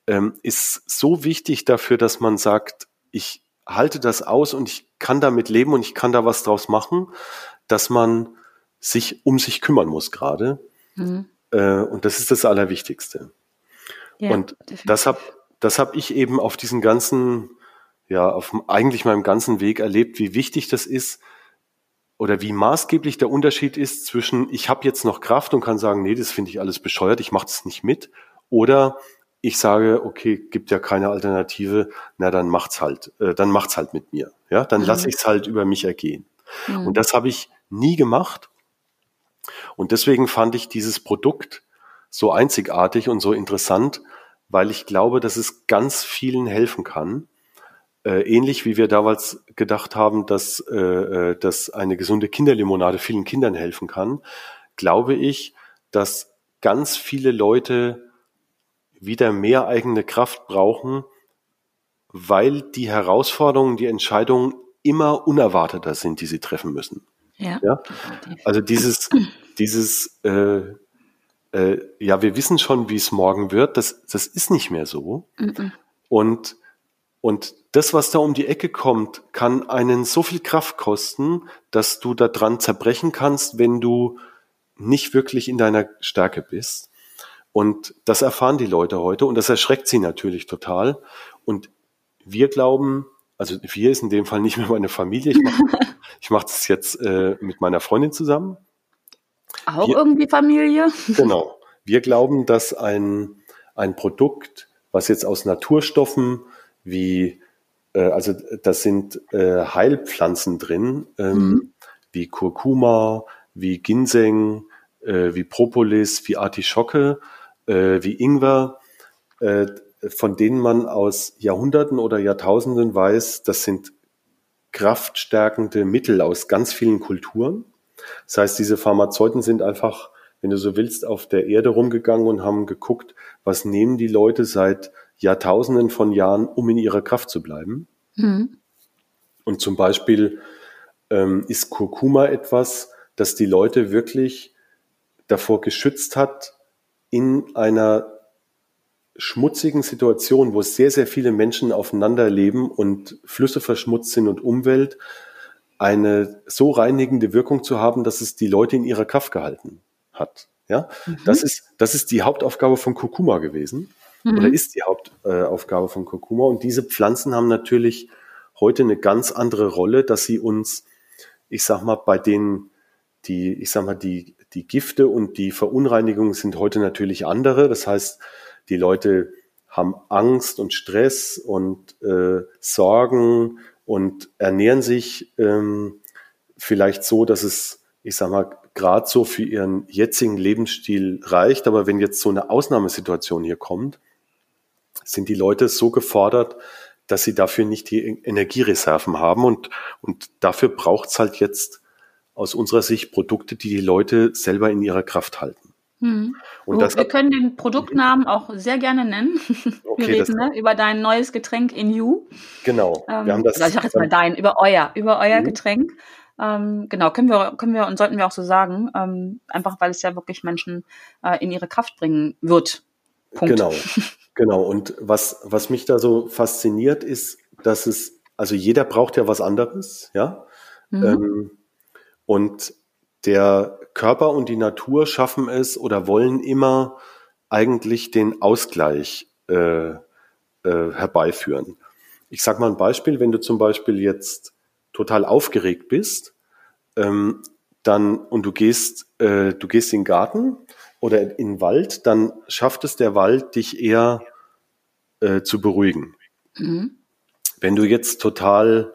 ähm, ist so wichtig dafür, dass man sagt, ich halte das aus und ich kann damit leben und ich kann da was draus machen, dass man sich um sich kümmern muss gerade. Mhm. Äh, und das ist das Allerwichtigste. Ja, und definitiv. das habe das hab ich eben auf diesen ganzen, ja, auf eigentlich meinem ganzen Weg erlebt, wie wichtig das ist oder wie maßgeblich der Unterschied ist zwischen, ich habe jetzt noch Kraft und kann sagen, nee, das finde ich alles bescheuert, ich mache das nicht mit, oder ich sage, okay, gibt ja keine Alternative, na dann macht's halt, äh, dann macht's halt mit mir, ja, dann mhm. lasse ich es halt über mich ergehen. Mhm. Und das habe ich nie gemacht. Und deswegen fand ich dieses Produkt so einzigartig und so interessant, weil ich glaube, dass es ganz vielen helfen kann. Äh, ähnlich wie wir damals gedacht haben, dass, äh, dass eine gesunde Kinderlimonade vielen Kindern helfen kann, glaube ich, dass ganz viele Leute wieder mehr eigene Kraft brauchen, weil die Herausforderungen, die Entscheidungen immer unerwarteter sind, die sie treffen müssen. Ja. Ja? Also dieses, dieses äh, Äh, ja, wir wissen schon, wie es morgen wird, das, das ist nicht mehr so. Mm-mm. Und, und das, was da um die Ecke kommt, kann einen so viel Kraft kosten, dass du da dran zerbrechen kannst, wenn du nicht wirklich in deiner Stärke bist. Und das erfahren die Leute heute und das erschreckt sie natürlich total. Und wir glauben, also wir ist in dem Fall nicht mehr meine Familie, ich mache ich mach das jetzt äh, mit meiner Freundin zusammen. Auch wir, irgendwie Familie. Genau. Wir glauben, dass ein, ein Produkt, was jetzt aus Naturstoffen wie, äh, also das sind äh, Heilpflanzen drin, ähm, mhm. wie Kurkuma, wie Ginseng, äh, wie Propolis, wie Artischocke, äh, wie Ingwer, äh, von denen man aus Jahrhunderten oder Jahrtausenden weiß, das sind kraftstärkende Mittel aus ganz vielen Kulturen. Das heißt, diese Pharmazeuten sind einfach, wenn du so willst, auf der Erde rumgegangen und haben geguckt, was nehmen die Leute seit Jahrtausenden von Jahren, um in ihrer Kraft zu bleiben. Mhm. Und zum Beispiel ähm, ist Kurkuma etwas, das die Leute wirklich davor geschützt hat, in einer schmutzigen Situation, wo sehr, sehr viele Menschen aufeinander leben und Flüsse verschmutzt sind und Umwelt, eine so reinigende Wirkung zu haben, dass es die Leute in ihrer Kraft gehalten hat. Ja, mhm. das ist das ist die Hauptaufgabe von Kurkuma gewesen mhm. oder ist die Hauptaufgabe von Kurkuma. Und diese Pflanzen haben natürlich heute eine ganz andere Rolle, dass sie uns, ich sag mal, bei denen die, ich sag mal die die Gifte und die Verunreinigungen sind heute natürlich andere. Das heißt, die Leute haben Angst und Stress und äh, Sorgen. Und ernähren sich ähm, vielleicht so, dass es, ich sag mal, gerade so für ihren jetzigen Lebensstil reicht. Aber wenn jetzt so eine Ausnahmesituation hier kommt, sind die Leute so gefordert, dass sie dafür nicht die Energiereserven haben. Und, und dafür braucht es halt jetzt aus unserer Sicht Produkte, die die Leute selber in ihrer Kraft halten. Hm. Und so, das wir können den Produktnamen auch sehr gerne nennen. Okay, wir reden ne, über dein neues Getränk N J U. Genau. Ähm, wir haben das, ich sag jetzt mal dein, über euer, über euer mhm. Getränk. Ähm, genau, können wir, können wir und sollten wir auch so sagen. Ähm, einfach, weil es ja wirklich Menschen äh, in ihre Kraft bringen wird. Punkt. Genau, genau. Und was, was mich da so fasziniert ist, dass es, also jeder braucht ja was anderes, ja. Mhm. Ähm, und der Körper und die Natur schaffen es oder wollen immer eigentlich den Ausgleich äh, äh, herbeiführen. Ich sage mal ein Beispiel, wenn du zum Beispiel jetzt total aufgeregt bist, ähm, dann und du gehst, äh, du gehst in den Garten oder in den Wald, dann schafft es der Wald, dich eher äh, zu beruhigen. Mhm. Wenn du jetzt total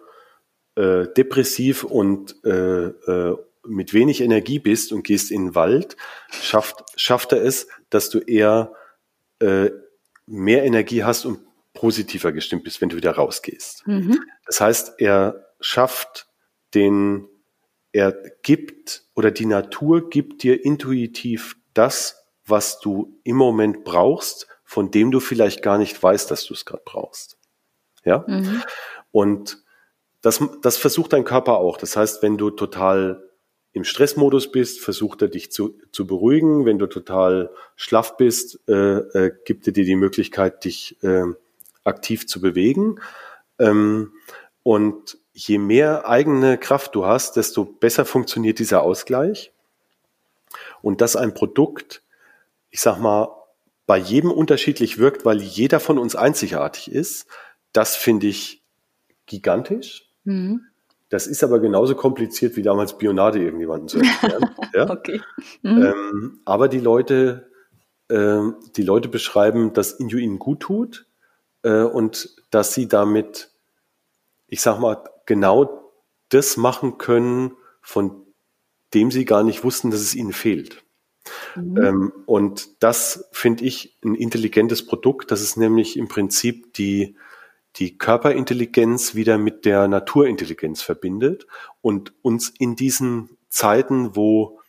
äh, depressiv und äh, äh, mit wenig Energie bist und gehst in den Wald, schafft, schafft er es, dass du eher äh, mehr Energie hast und positiver gestimmt bist, wenn du wieder rausgehst. Mhm. Das heißt, er schafft den, er gibt oder die Natur gibt dir intuitiv das, was du im Moment brauchst, von dem du vielleicht gar nicht weißt, dass du es gerade brauchst. Ja? Mhm. Und das, das versucht dein Körper auch. Das heißt, wenn du total im Stressmodus bist, versucht er dich zu, zu beruhigen. Wenn du total schlaff bist, äh, äh, gibt er dir die Möglichkeit, dich äh, aktiv zu bewegen. Ähm, und je mehr eigene Kraft du hast, desto besser funktioniert dieser Ausgleich. Und dass ein Produkt, ich sag mal, bei jedem unterschiedlich wirkt, weil jeder von uns einzigartig ist, das finde ich gigantisch. Mhm. Das ist aber genauso kompliziert, wie damals Bionade irgendjemandem zu erklären. Ja? Okay. Mhm. Ähm, aber die Leute, äh, die Leute beschreiben, dass Inju ihnen gut tut äh, und dass sie damit, ich sag mal, genau das machen können, von dem sie gar nicht wussten, dass es ihnen fehlt. Mhm. Ähm, und das finde ich ein intelligentes Produkt. Das ist nämlich im Prinzip die die Körperintelligenz wieder mit der Naturintelligenz verbindet und uns in diesen Zeiten, wo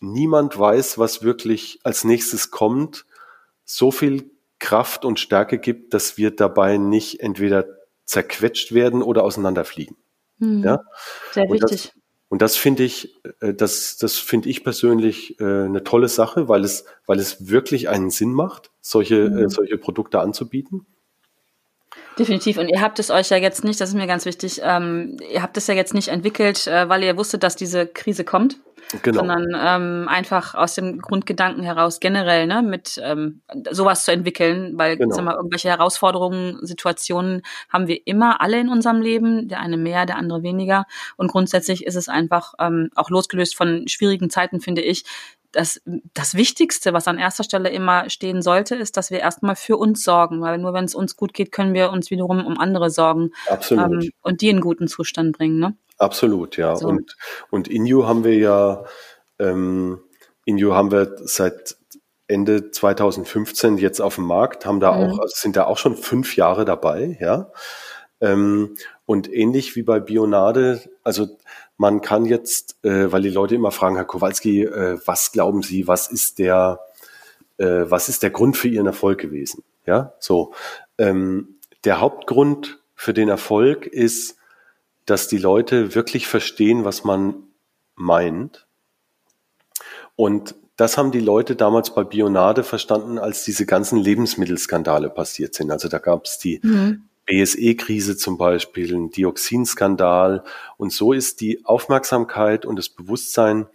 niemand weiß, was wirklich als nächstes kommt, so viel Kraft und Stärke gibt, dass wir dabei nicht entweder zerquetscht werden oder auseinanderfliegen. Hm. Ja? Sehr und wichtig. Das, und das finde ich, das, das finde ich persönlich eine tolle Sache, weil es, weil es wirklich einen Sinn macht, solche, hm. solche Produkte anzubieten. Definitiv. Und ihr habt es euch ja jetzt nicht, das ist mir ganz wichtig, ähm, ihr habt es ja jetzt nicht entwickelt, äh, weil ihr wusstet, dass diese Krise kommt, genau. sondern ähm, einfach aus dem Grundgedanken heraus generell, ne, mit ähm, sowas zu entwickeln, weil genau. sagen wir, irgendwelche Herausforderungen, Situationen haben wir immer alle in unserem Leben, der eine mehr, der andere weniger. Und grundsätzlich ist es einfach ähm, auch losgelöst von schwierigen Zeiten, finde ich, Das, das Wichtigste, was an erster Stelle immer stehen sollte, ist, dass wir erstmal für uns sorgen, weil nur wenn es uns gut geht, können wir uns wiederum um andere sorgen. Absolut. Ähm, und die in guten Zustand bringen, ne? Absolut, ja. So. Und, und Inju haben wir ja, ähm, Inju haben wir seit Ende zweitausendfünfzehn jetzt auf dem Markt, haben da mhm. auch, sind da auch schon fünf Jahre dabei, ja. Ähm, und ähnlich wie bei Bionade, also man kann jetzt, äh, weil die Leute immer fragen, Herr Kowalski, äh, was glauben Sie, was ist der, äh, was ist der Grund für Ihren Erfolg gewesen? Ja, so. Ähm, der Hauptgrund für den Erfolg ist, dass die Leute wirklich verstehen, was man meint. Und das haben die Leute damals bei Bionade verstanden, als diese ganzen Lebensmittelskandale passiert sind. Also da gab es die mhm. B S E-Krise zum Beispiel, ein Dioxin-Skandal. Und so ist die Aufmerksamkeit und das Bewusstsein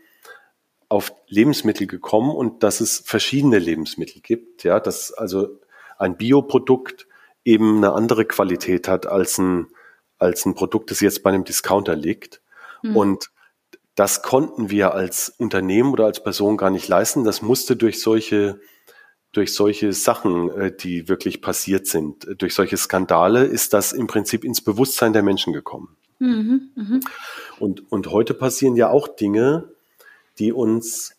auf Lebensmittel gekommen und dass es verschiedene Lebensmittel gibt. Ja, dass also ein Bioprodukt eben eine andere Qualität hat als ein, als ein Produkt, das jetzt bei einem Discounter liegt. Mhm. Und das konnten wir als Unternehmen oder als Person gar nicht leisten. Das musste durch solche Durch solche Sachen, die wirklich passiert sind, durch solche Skandale, ist das im Prinzip ins Bewusstsein der Menschen gekommen. Mhm, mh. Und, und heute passieren ja auch Dinge, die uns,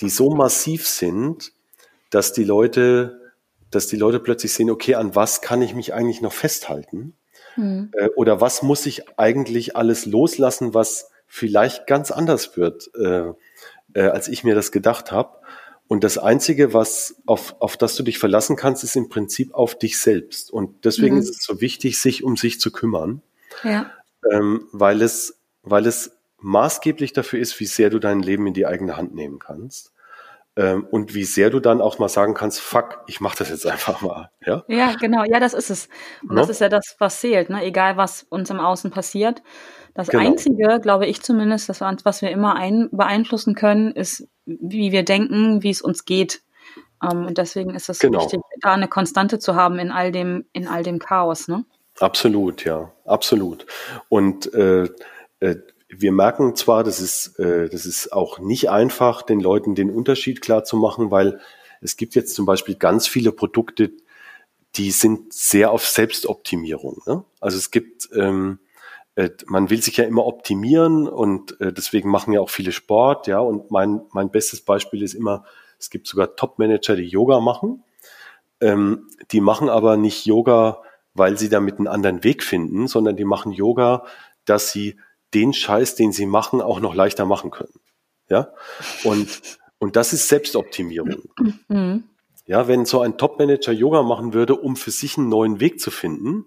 die so massiv sind, dass die Leute, dass die Leute plötzlich sehen, okay, an was kann ich mich eigentlich noch festhalten? Mhm. Oder was muss ich eigentlich alles loslassen, was vielleicht ganz anders wird, äh, äh, als ich mir das gedacht habe? Und das Einzige, was auf, auf das du dich verlassen kannst, ist im Prinzip auf dich selbst. Und deswegen mhm. ist es so wichtig, sich um sich zu kümmern, ja. ähm, weil es, weil es maßgeblich dafür ist, wie sehr du dein Leben in die eigene Hand nehmen kannst ähm, und wie sehr du dann auch mal sagen kannst, fuck, ich mach das jetzt einfach mal. Ja, ja genau, ja, das ist es. Und no? das ist ja das, was zählt, ne? Egal, was uns im Außen passiert. Das genau. Einzige, glaube ich zumindest, das, was wir immer ein, beeinflussen können, ist, wie wir denken, wie es uns geht. Ähm, und deswegen ist es genau. wichtig, da eine Konstante zu haben in all dem, in all dem Chaos. Ne? Absolut, ja, absolut. Und äh, äh, wir merken zwar, das ist, äh, das ist auch nicht einfach, den Leuten den Unterschied klar zu machen, weil es gibt jetzt zum Beispiel ganz viele Produkte, die sind sehr auf Selbstoptimierung. Ne? Also es gibt ähm, äh, man will sich ja immer optimieren und äh, deswegen machen ja auch viele Sport, ja, und mein mein bestes Beispiel ist immer, es gibt sogar Top-Manager, die Yoga machen, ähm, die machen aber nicht Yoga, weil sie damit einen anderen Weg finden, sondern die machen Yoga, dass sie den Scheiß, den sie machen, auch noch leichter machen können, ja, und und das ist Selbstoptimierung. Mhm. Ja, wenn so ein Top-Manager Yoga machen würde, um für sich einen neuen Weg zu finden,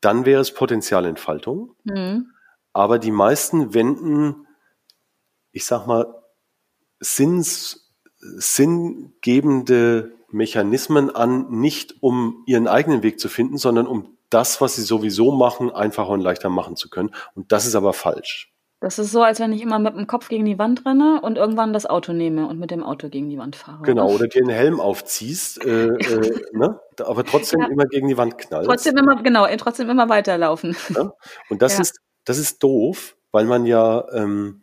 dann wäre es Potenzialentfaltung. Mhm. Aber die meisten wenden, ich sag mal, sinns, sinngebende Mechanismen an, nicht um ihren eigenen Weg zu finden, sondern um das, was sie sowieso machen, einfacher und leichter machen zu können. Und das ist aber falsch. Das ist so, als wenn ich immer mit dem Kopf gegen die Wand renne und irgendwann das Auto nehme und mit dem Auto gegen die Wand fahre. Genau, oder dir einen Helm aufziehst, äh, äh, ne? aber trotzdem ja. immer gegen die Wand knallst. Trotzdem immer, genau, trotzdem immer weiterlaufen. Ja? Und das ja. ist, das ist doof, weil man ja, ähm,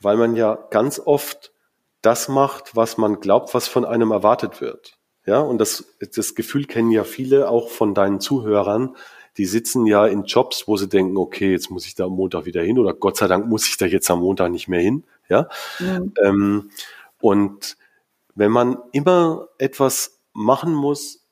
weil man ja ganz oft das macht, was man glaubt, was von einem erwartet wird. Ja, und das, das Gefühl kennen ja viele auch von deinen Zuhörern. Die sitzen ja in Jobs, wo sie denken, okay, jetzt muss ich da am Montag wieder hin oder Gott sei Dank muss ich da jetzt am Montag nicht mehr hin. Ja? Ja. Ähm, und wenn man immer etwas machen muss,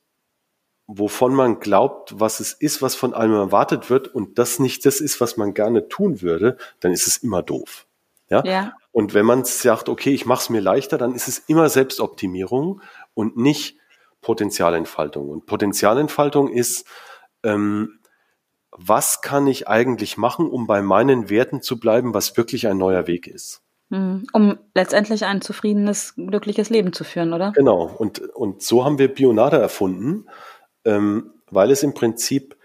wovon man glaubt, was es ist, was von einem erwartet wird und das nicht das ist, was man gerne tun würde, dann ist es immer doof. Ja? Ja. Und wenn man sagt, okay, ich mache es mir leichter, dann ist es immer Selbstoptimierung und nicht Potenzialentfaltung. Und Potenzialentfaltung ist, Ähm, was kann ich eigentlich machen, um bei meinen Werten zu bleiben, was wirklich ein neuer Weg ist? Um letztendlich ein zufriedenes, glückliches Leben zu führen, oder? Genau. Und, und so haben wir Bionade erfunden, ähm, weil es im Prinzip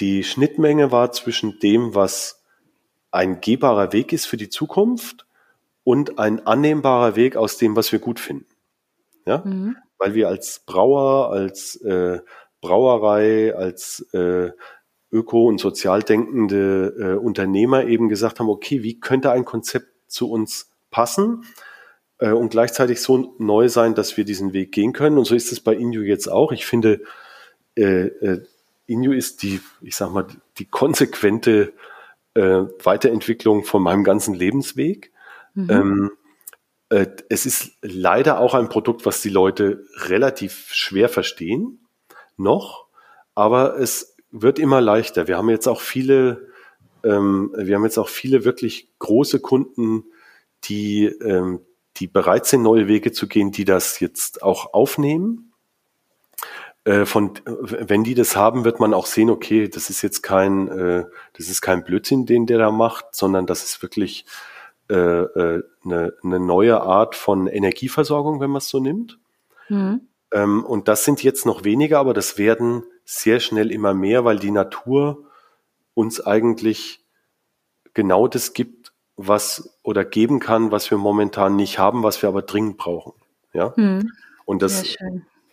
die Schnittmenge war zwischen dem, was ein gehbarer Weg ist für die Zukunft und ein annehmbarer Weg aus dem, was wir gut finden. Ja? Mhm. Weil wir als Brauer, als äh, Brauerei, als äh, öko- und sozial denkende äh, Unternehmer eben gesagt haben, okay, wie könnte ein Konzept zu uns passen äh, und gleichzeitig so neu sein, dass wir diesen Weg gehen können. Und so ist es bei Inju jetzt auch. Ich finde, äh, äh, Inju ist die, ich sag mal, die konsequente äh, Weiterentwicklung von meinem ganzen Lebensweg. Mhm. Ähm, äh, es ist leider auch ein Produkt, was die Leute relativ schwer verstehen. Noch, aber es wird immer leichter. Wir haben jetzt auch viele, ähm, wir haben jetzt auch viele wirklich große Kunden, die, ähm, die bereit sind, neue Wege zu gehen, die das jetzt auch aufnehmen. Äh, von, wenn die das haben, wird man auch sehen, okay, das ist jetzt kein, äh, das ist kein Blödsinn, den der da macht, sondern das ist wirklich äh, äh, eine, eine neue Art von Energieversorgung, wenn man es so nimmt. Mhm. Und das sind jetzt noch weniger, aber das werden sehr schnell immer mehr, weil die Natur uns eigentlich genau das gibt, was oder geben kann, was wir momentan nicht haben, was wir aber dringend brauchen. Ja? Hm. Und das,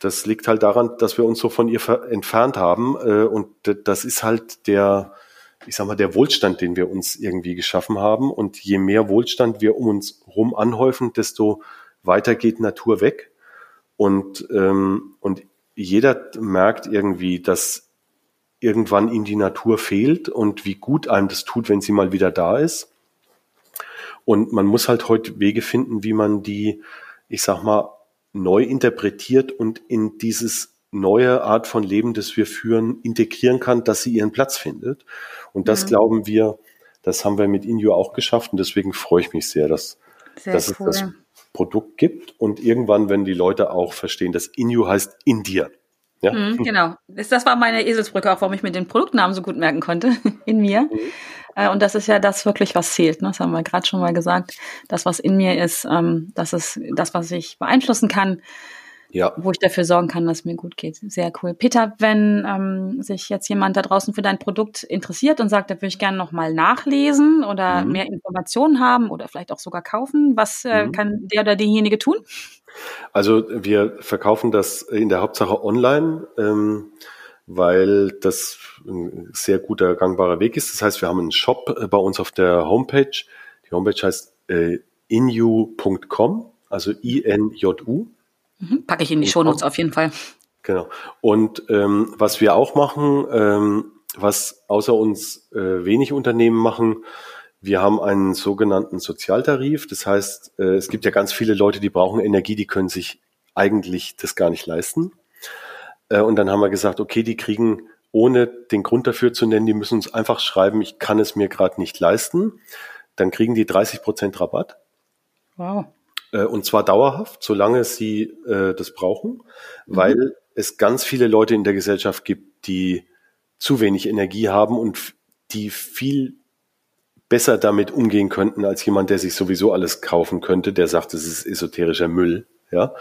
das liegt halt daran, dass wir uns so von ihr entfernt haben. Und das ist halt der, ich sag mal, der Wohlstand, den wir uns irgendwie geschaffen haben. Und je mehr Wohlstand wir um uns rum anhäufen, desto weiter geht Natur weg. Und, ähm, und jeder merkt irgendwie, dass irgendwann ihm die Natur fehlt und wie gut einem das tut, wenn sie mal wieder da ist. Und man muss halt heute Wege finden, wie man die, ich sag mal, neu interpretiert und in dieses neue Art von Leben, das wir führen, integrieren kann, dass sie ihren Platz findet. Und das, mhm, glauben wir, das haben wir mit Inju auch geschafft und deswegen freue ich mich sehr, dass, sehr dass cool. es das Produkt gibt und irgendwann, wenn die Leute auch verstehen, dass Inju heißt India. Ja? Mhm, genau. Das war meine Eselsbrücke, auch warum ich mir den Produktnamen so gut merken konnte, in mir. Mhm. Und das ist ja das wirklich, was zählt. Das haben wir gerade schon mal gesagt. Das, was in mir ist, das ist das, was ich beeinflussen kann, ja, wo ich dafür sorgen kann, dass es mir gut geht. Sehr cool. Peter, wenn ähm, sich jetzt jemand da draußen für dein Produkt interessiert und sagt, da würde ich gerne nochmal nachlesen oder, mhm, mehr Informationen haben oder vielleicht auch sogar kaufen, was äh, mhm. kann der oder diejenige tun? Also wir verkaufen das in der Hauptsache online, ähm, weil das ein sehr guter, gangbarer Weg ist. Das heißt, wir haben einen Shop bei uns auf der Homepage. Die Homepage heißt äh, inju punkt com, also I N J U. Packe ich in die Shownotes auf jeden Fall. Genau. Und ähm, was wir auch machen, ähm, was außer uns äh, wenig Unternehmen machen. Wir haben einen sogenannten Sozialtarif. Das heißt, äh, es gibt ja ganz viele Leute, die brauchen Energie, die können sich eigentlich das gar nicht leisten. Äh, und dann haben wir gesagt, okay, die kriegen, ohne den Grund dafür zu nennen, die müssen uns einfach schreiben, ich kann es mir gerade nicht leisten. Dann kriegen die dreißig Prozent Rabatt. Wow. Äh, und zwar dauerhaft, solange sie äh, das brauchen, mhm. weil es ganz viele Leute in der Gesellschaft gibt, die zu wenig Energie haben und die viel besser damit umgehen könnten als jemand, der sich sowieso alles kaufen könnte, der sagt, es ist esoterischer Müll. Ja?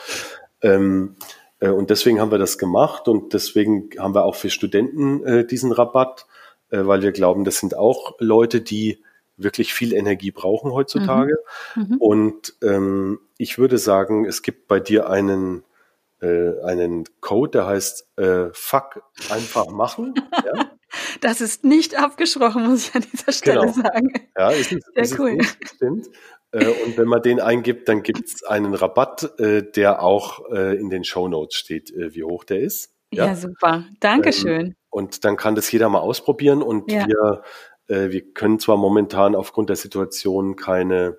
Ähm, äh, und deswegen haben wir das gemacht und deswegen haben wir auch für Studenten äh, diesen Rabatt, äh, weil wir glauben, das sind auch Leute, die wirklich viel Energie brauchen heutzutage. Mhm. Mhm. Und ähm, ich würde sagen, es gibt bei dir einen einen Code, der heißt äh, Fuck einfach machen. Ja. Das ist nicht abgesprochen, muss ich an dieser Stelle genau. sagen. Ja, ist, Sehr ist cool. Nicht, stimmt. Äh, und wenn man den eingibt, dann gibt es einen Rabatt, äh, der auch äh, in den Shownotes steht, äh, wie hoch der ist. Ja, ja super. Dankeschön. Ähm, und dann kann das jeder mal ausprobieren. Und ja. wir, äh, wir können zwar momentan aufgrund der Situation keine,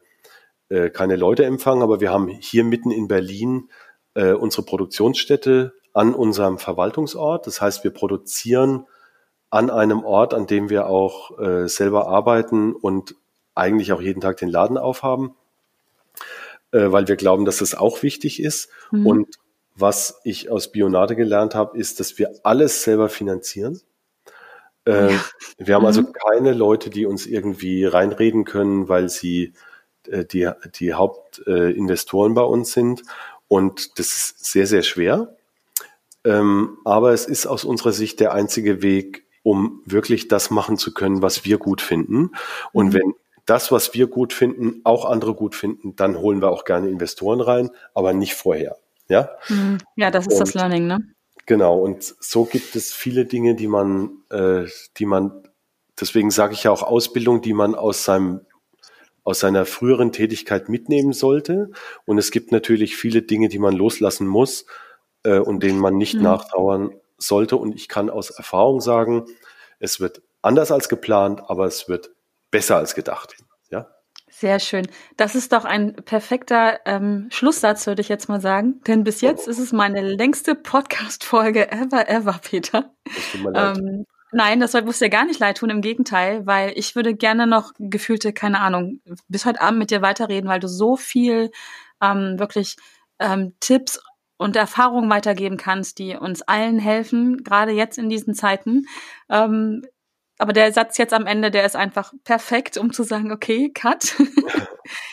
äh, keine Leute empfangen, aber wir haben hier mitten in Berlin Äh, unsere Produktionsstätte an unserem Verwaltungsort. Das heißt, wir produzieren an einem Ort, an dem wir auch äh, selber arbeiten und eigentlich auch jeden Tag den Laden aufhaben, äh, weil wir glauben, dass das auch wichtig ist. Mhm. Und was ich aus Bionade gelernt habe, ist, dass wir alles selber finanzieren. Äh, ja. Wir haben mhm. also keine Leute, die uns irgendwie reinreden können, weil sie äh, die, die Hauptinvestoren äh, bei uns sind. Und das ist sehr, sehr schwer. Ähm, aber es ist aus unserer Sicht der einzige Weg, um wirklich das machen zu können, was wir gut finden. Und mhm. wenn das, was wir gut finden, auch andere gut finden, dann holen wir auch gerne Investoren rein, aber nicht vorher. Ja, mhm. ja das ist und, das Learning, ne? Genau. Und so gibt es viele Dinge, die man, äh, die man, deswegen sage ich ja auch Ausbildung, die man aus seinem aus seiner früheren Tätigkeit mitnehmen sollte. Und es gibt natürlich viele Dinge, die man loslassen muss äh, und denen man nicht mhm. nachtrauern sollte. Und ich kann aus Erfahrung sagen, es wird anders als geplant, aber es wird besser als gedacht. Ja? Sehr schön. Das ist doch ein perfekter ähm, Schlusssatz, würde ich jetzt mal sagen. Denn bis jetzt ist es meine längste Podcast-Folge ever, ever, Peter. Das tut mir leid. Ähm, Nein, das muss dir gar nicht leid tun, im Gegenteil, weil ich würde gerne noch gefühlte, keine Ahnung, bis heute Abend mit dir weiterreden, weil du so viel ähm, wirklich ähm, Tipps und Erfahrungen weitergeben kannst, die uns allen helfen, gerade jetzt in diesen Zeiten. Ähm, aber der Satz jetzt am Ende, der ist einfach perfekt, um zu sagen, okay, cut.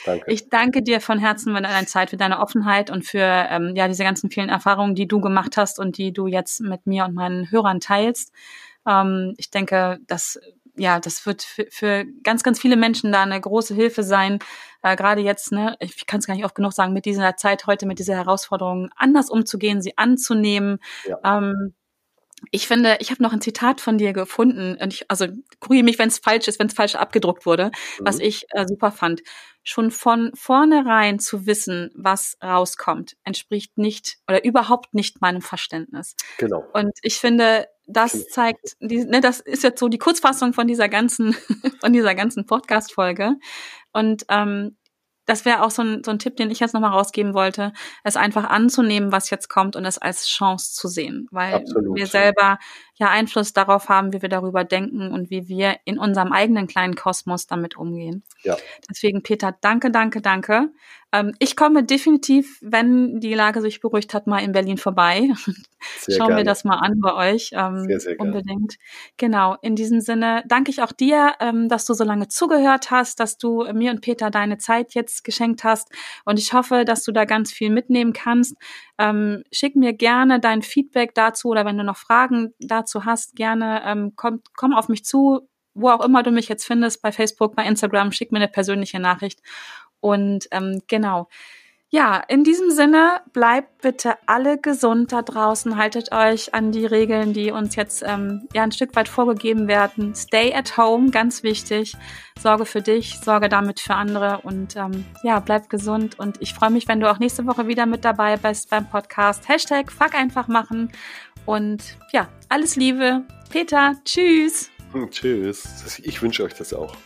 Danke. Ich danke dir von Herzen für deine Zeit, für deine Offenheit und für ähm, ja diese ganzen vielen Erfahrungen, die du gemacht hast und die du jetzt mit mir und meinen Hörern teilst. Ich denke, dass, ja, das wird für, für ganz, ganz viele Menschen da eine große Hilfe sein, äh, gerade jetzt, ne, ich kann es gar nicht oft genug sagen, mit dieser Zeit heute, mit dieser Herausforderung anders umzugehen, sie anzunehmen. Ja. Ähm, ich finde, ich habe noch ein Zitat von dir gefunden, und ich, also korrigiere mich, wenn es falsch ist, wenn es falsch abgedruckt wurde, mhm. was ich äh, super fand. Schon von vornherein zu wissen, was rauskommt, entspricht nicht oder überhaupt nicht meinem Verständnis. Genau. Und ich finde, das zeigt, die, ne, das ist jetzt so die Kurzfassung von dieser ganzen, von dieser ganzen Podcast-Folge. Und ähm, das wäre auch so ein, so ein Tipp, den ich jetzt nochmal rausgeben wollte, es einfach anzunehmen, was jetzt kommt und es als Chance zu sehen, weil Absolut. wir selber ja Einfluss darauf haben, wie wir darüber denken und wie wir in unserem eigenen kleinen Kosmos damit umgehen. Ja. Deswegen, Peter, danke, danke, danke. Ähm, ich komme definitiv, wenn die Lage sich beruhigt hat, mal in Berlin vorbei. Sehr Schauen gerne. wir das mal an bei euch. Ähm, sehr, sehr unbedingt. Gerne. Genau, in diesem Sinne danke ich auch dir, ähm, dass du so lange zugehört hast, dass du mir und Peter deine Zeit jetzt geschenkt hast, und ich hoffe, dass du da ganz viel mitnehmen kannst. Ähm, schick mir gerne dein Feedback dazu, oder wenn du noch Fragen dazu hast, gerne ähm, komm, komm auf mich zu, wo auch immer du mich jetzt findest, bei Facebook, bei Instagram, schick mir eine persönliche Nachricht. Und ähm, genau. Ja, in diesem Sinne, bleibt bitte alle gesund da draußen. Haltet euch an die Regeln, die uns jetzt ähm, ja ein Stück weit vorgegeben werden. Stay at home, ganz wichtig. Sorge für dich, sorge damit für andere, und ähm, ja, bleib gesund. Und ich freue mich, wenn du auch nächste Woche wieder mit dabei bist beim Podcast. Hashtag Fuck einfach machen. Und ja, alles Liebe. Peter, tschüss. Tschüss. Ich wünsche euch das auch.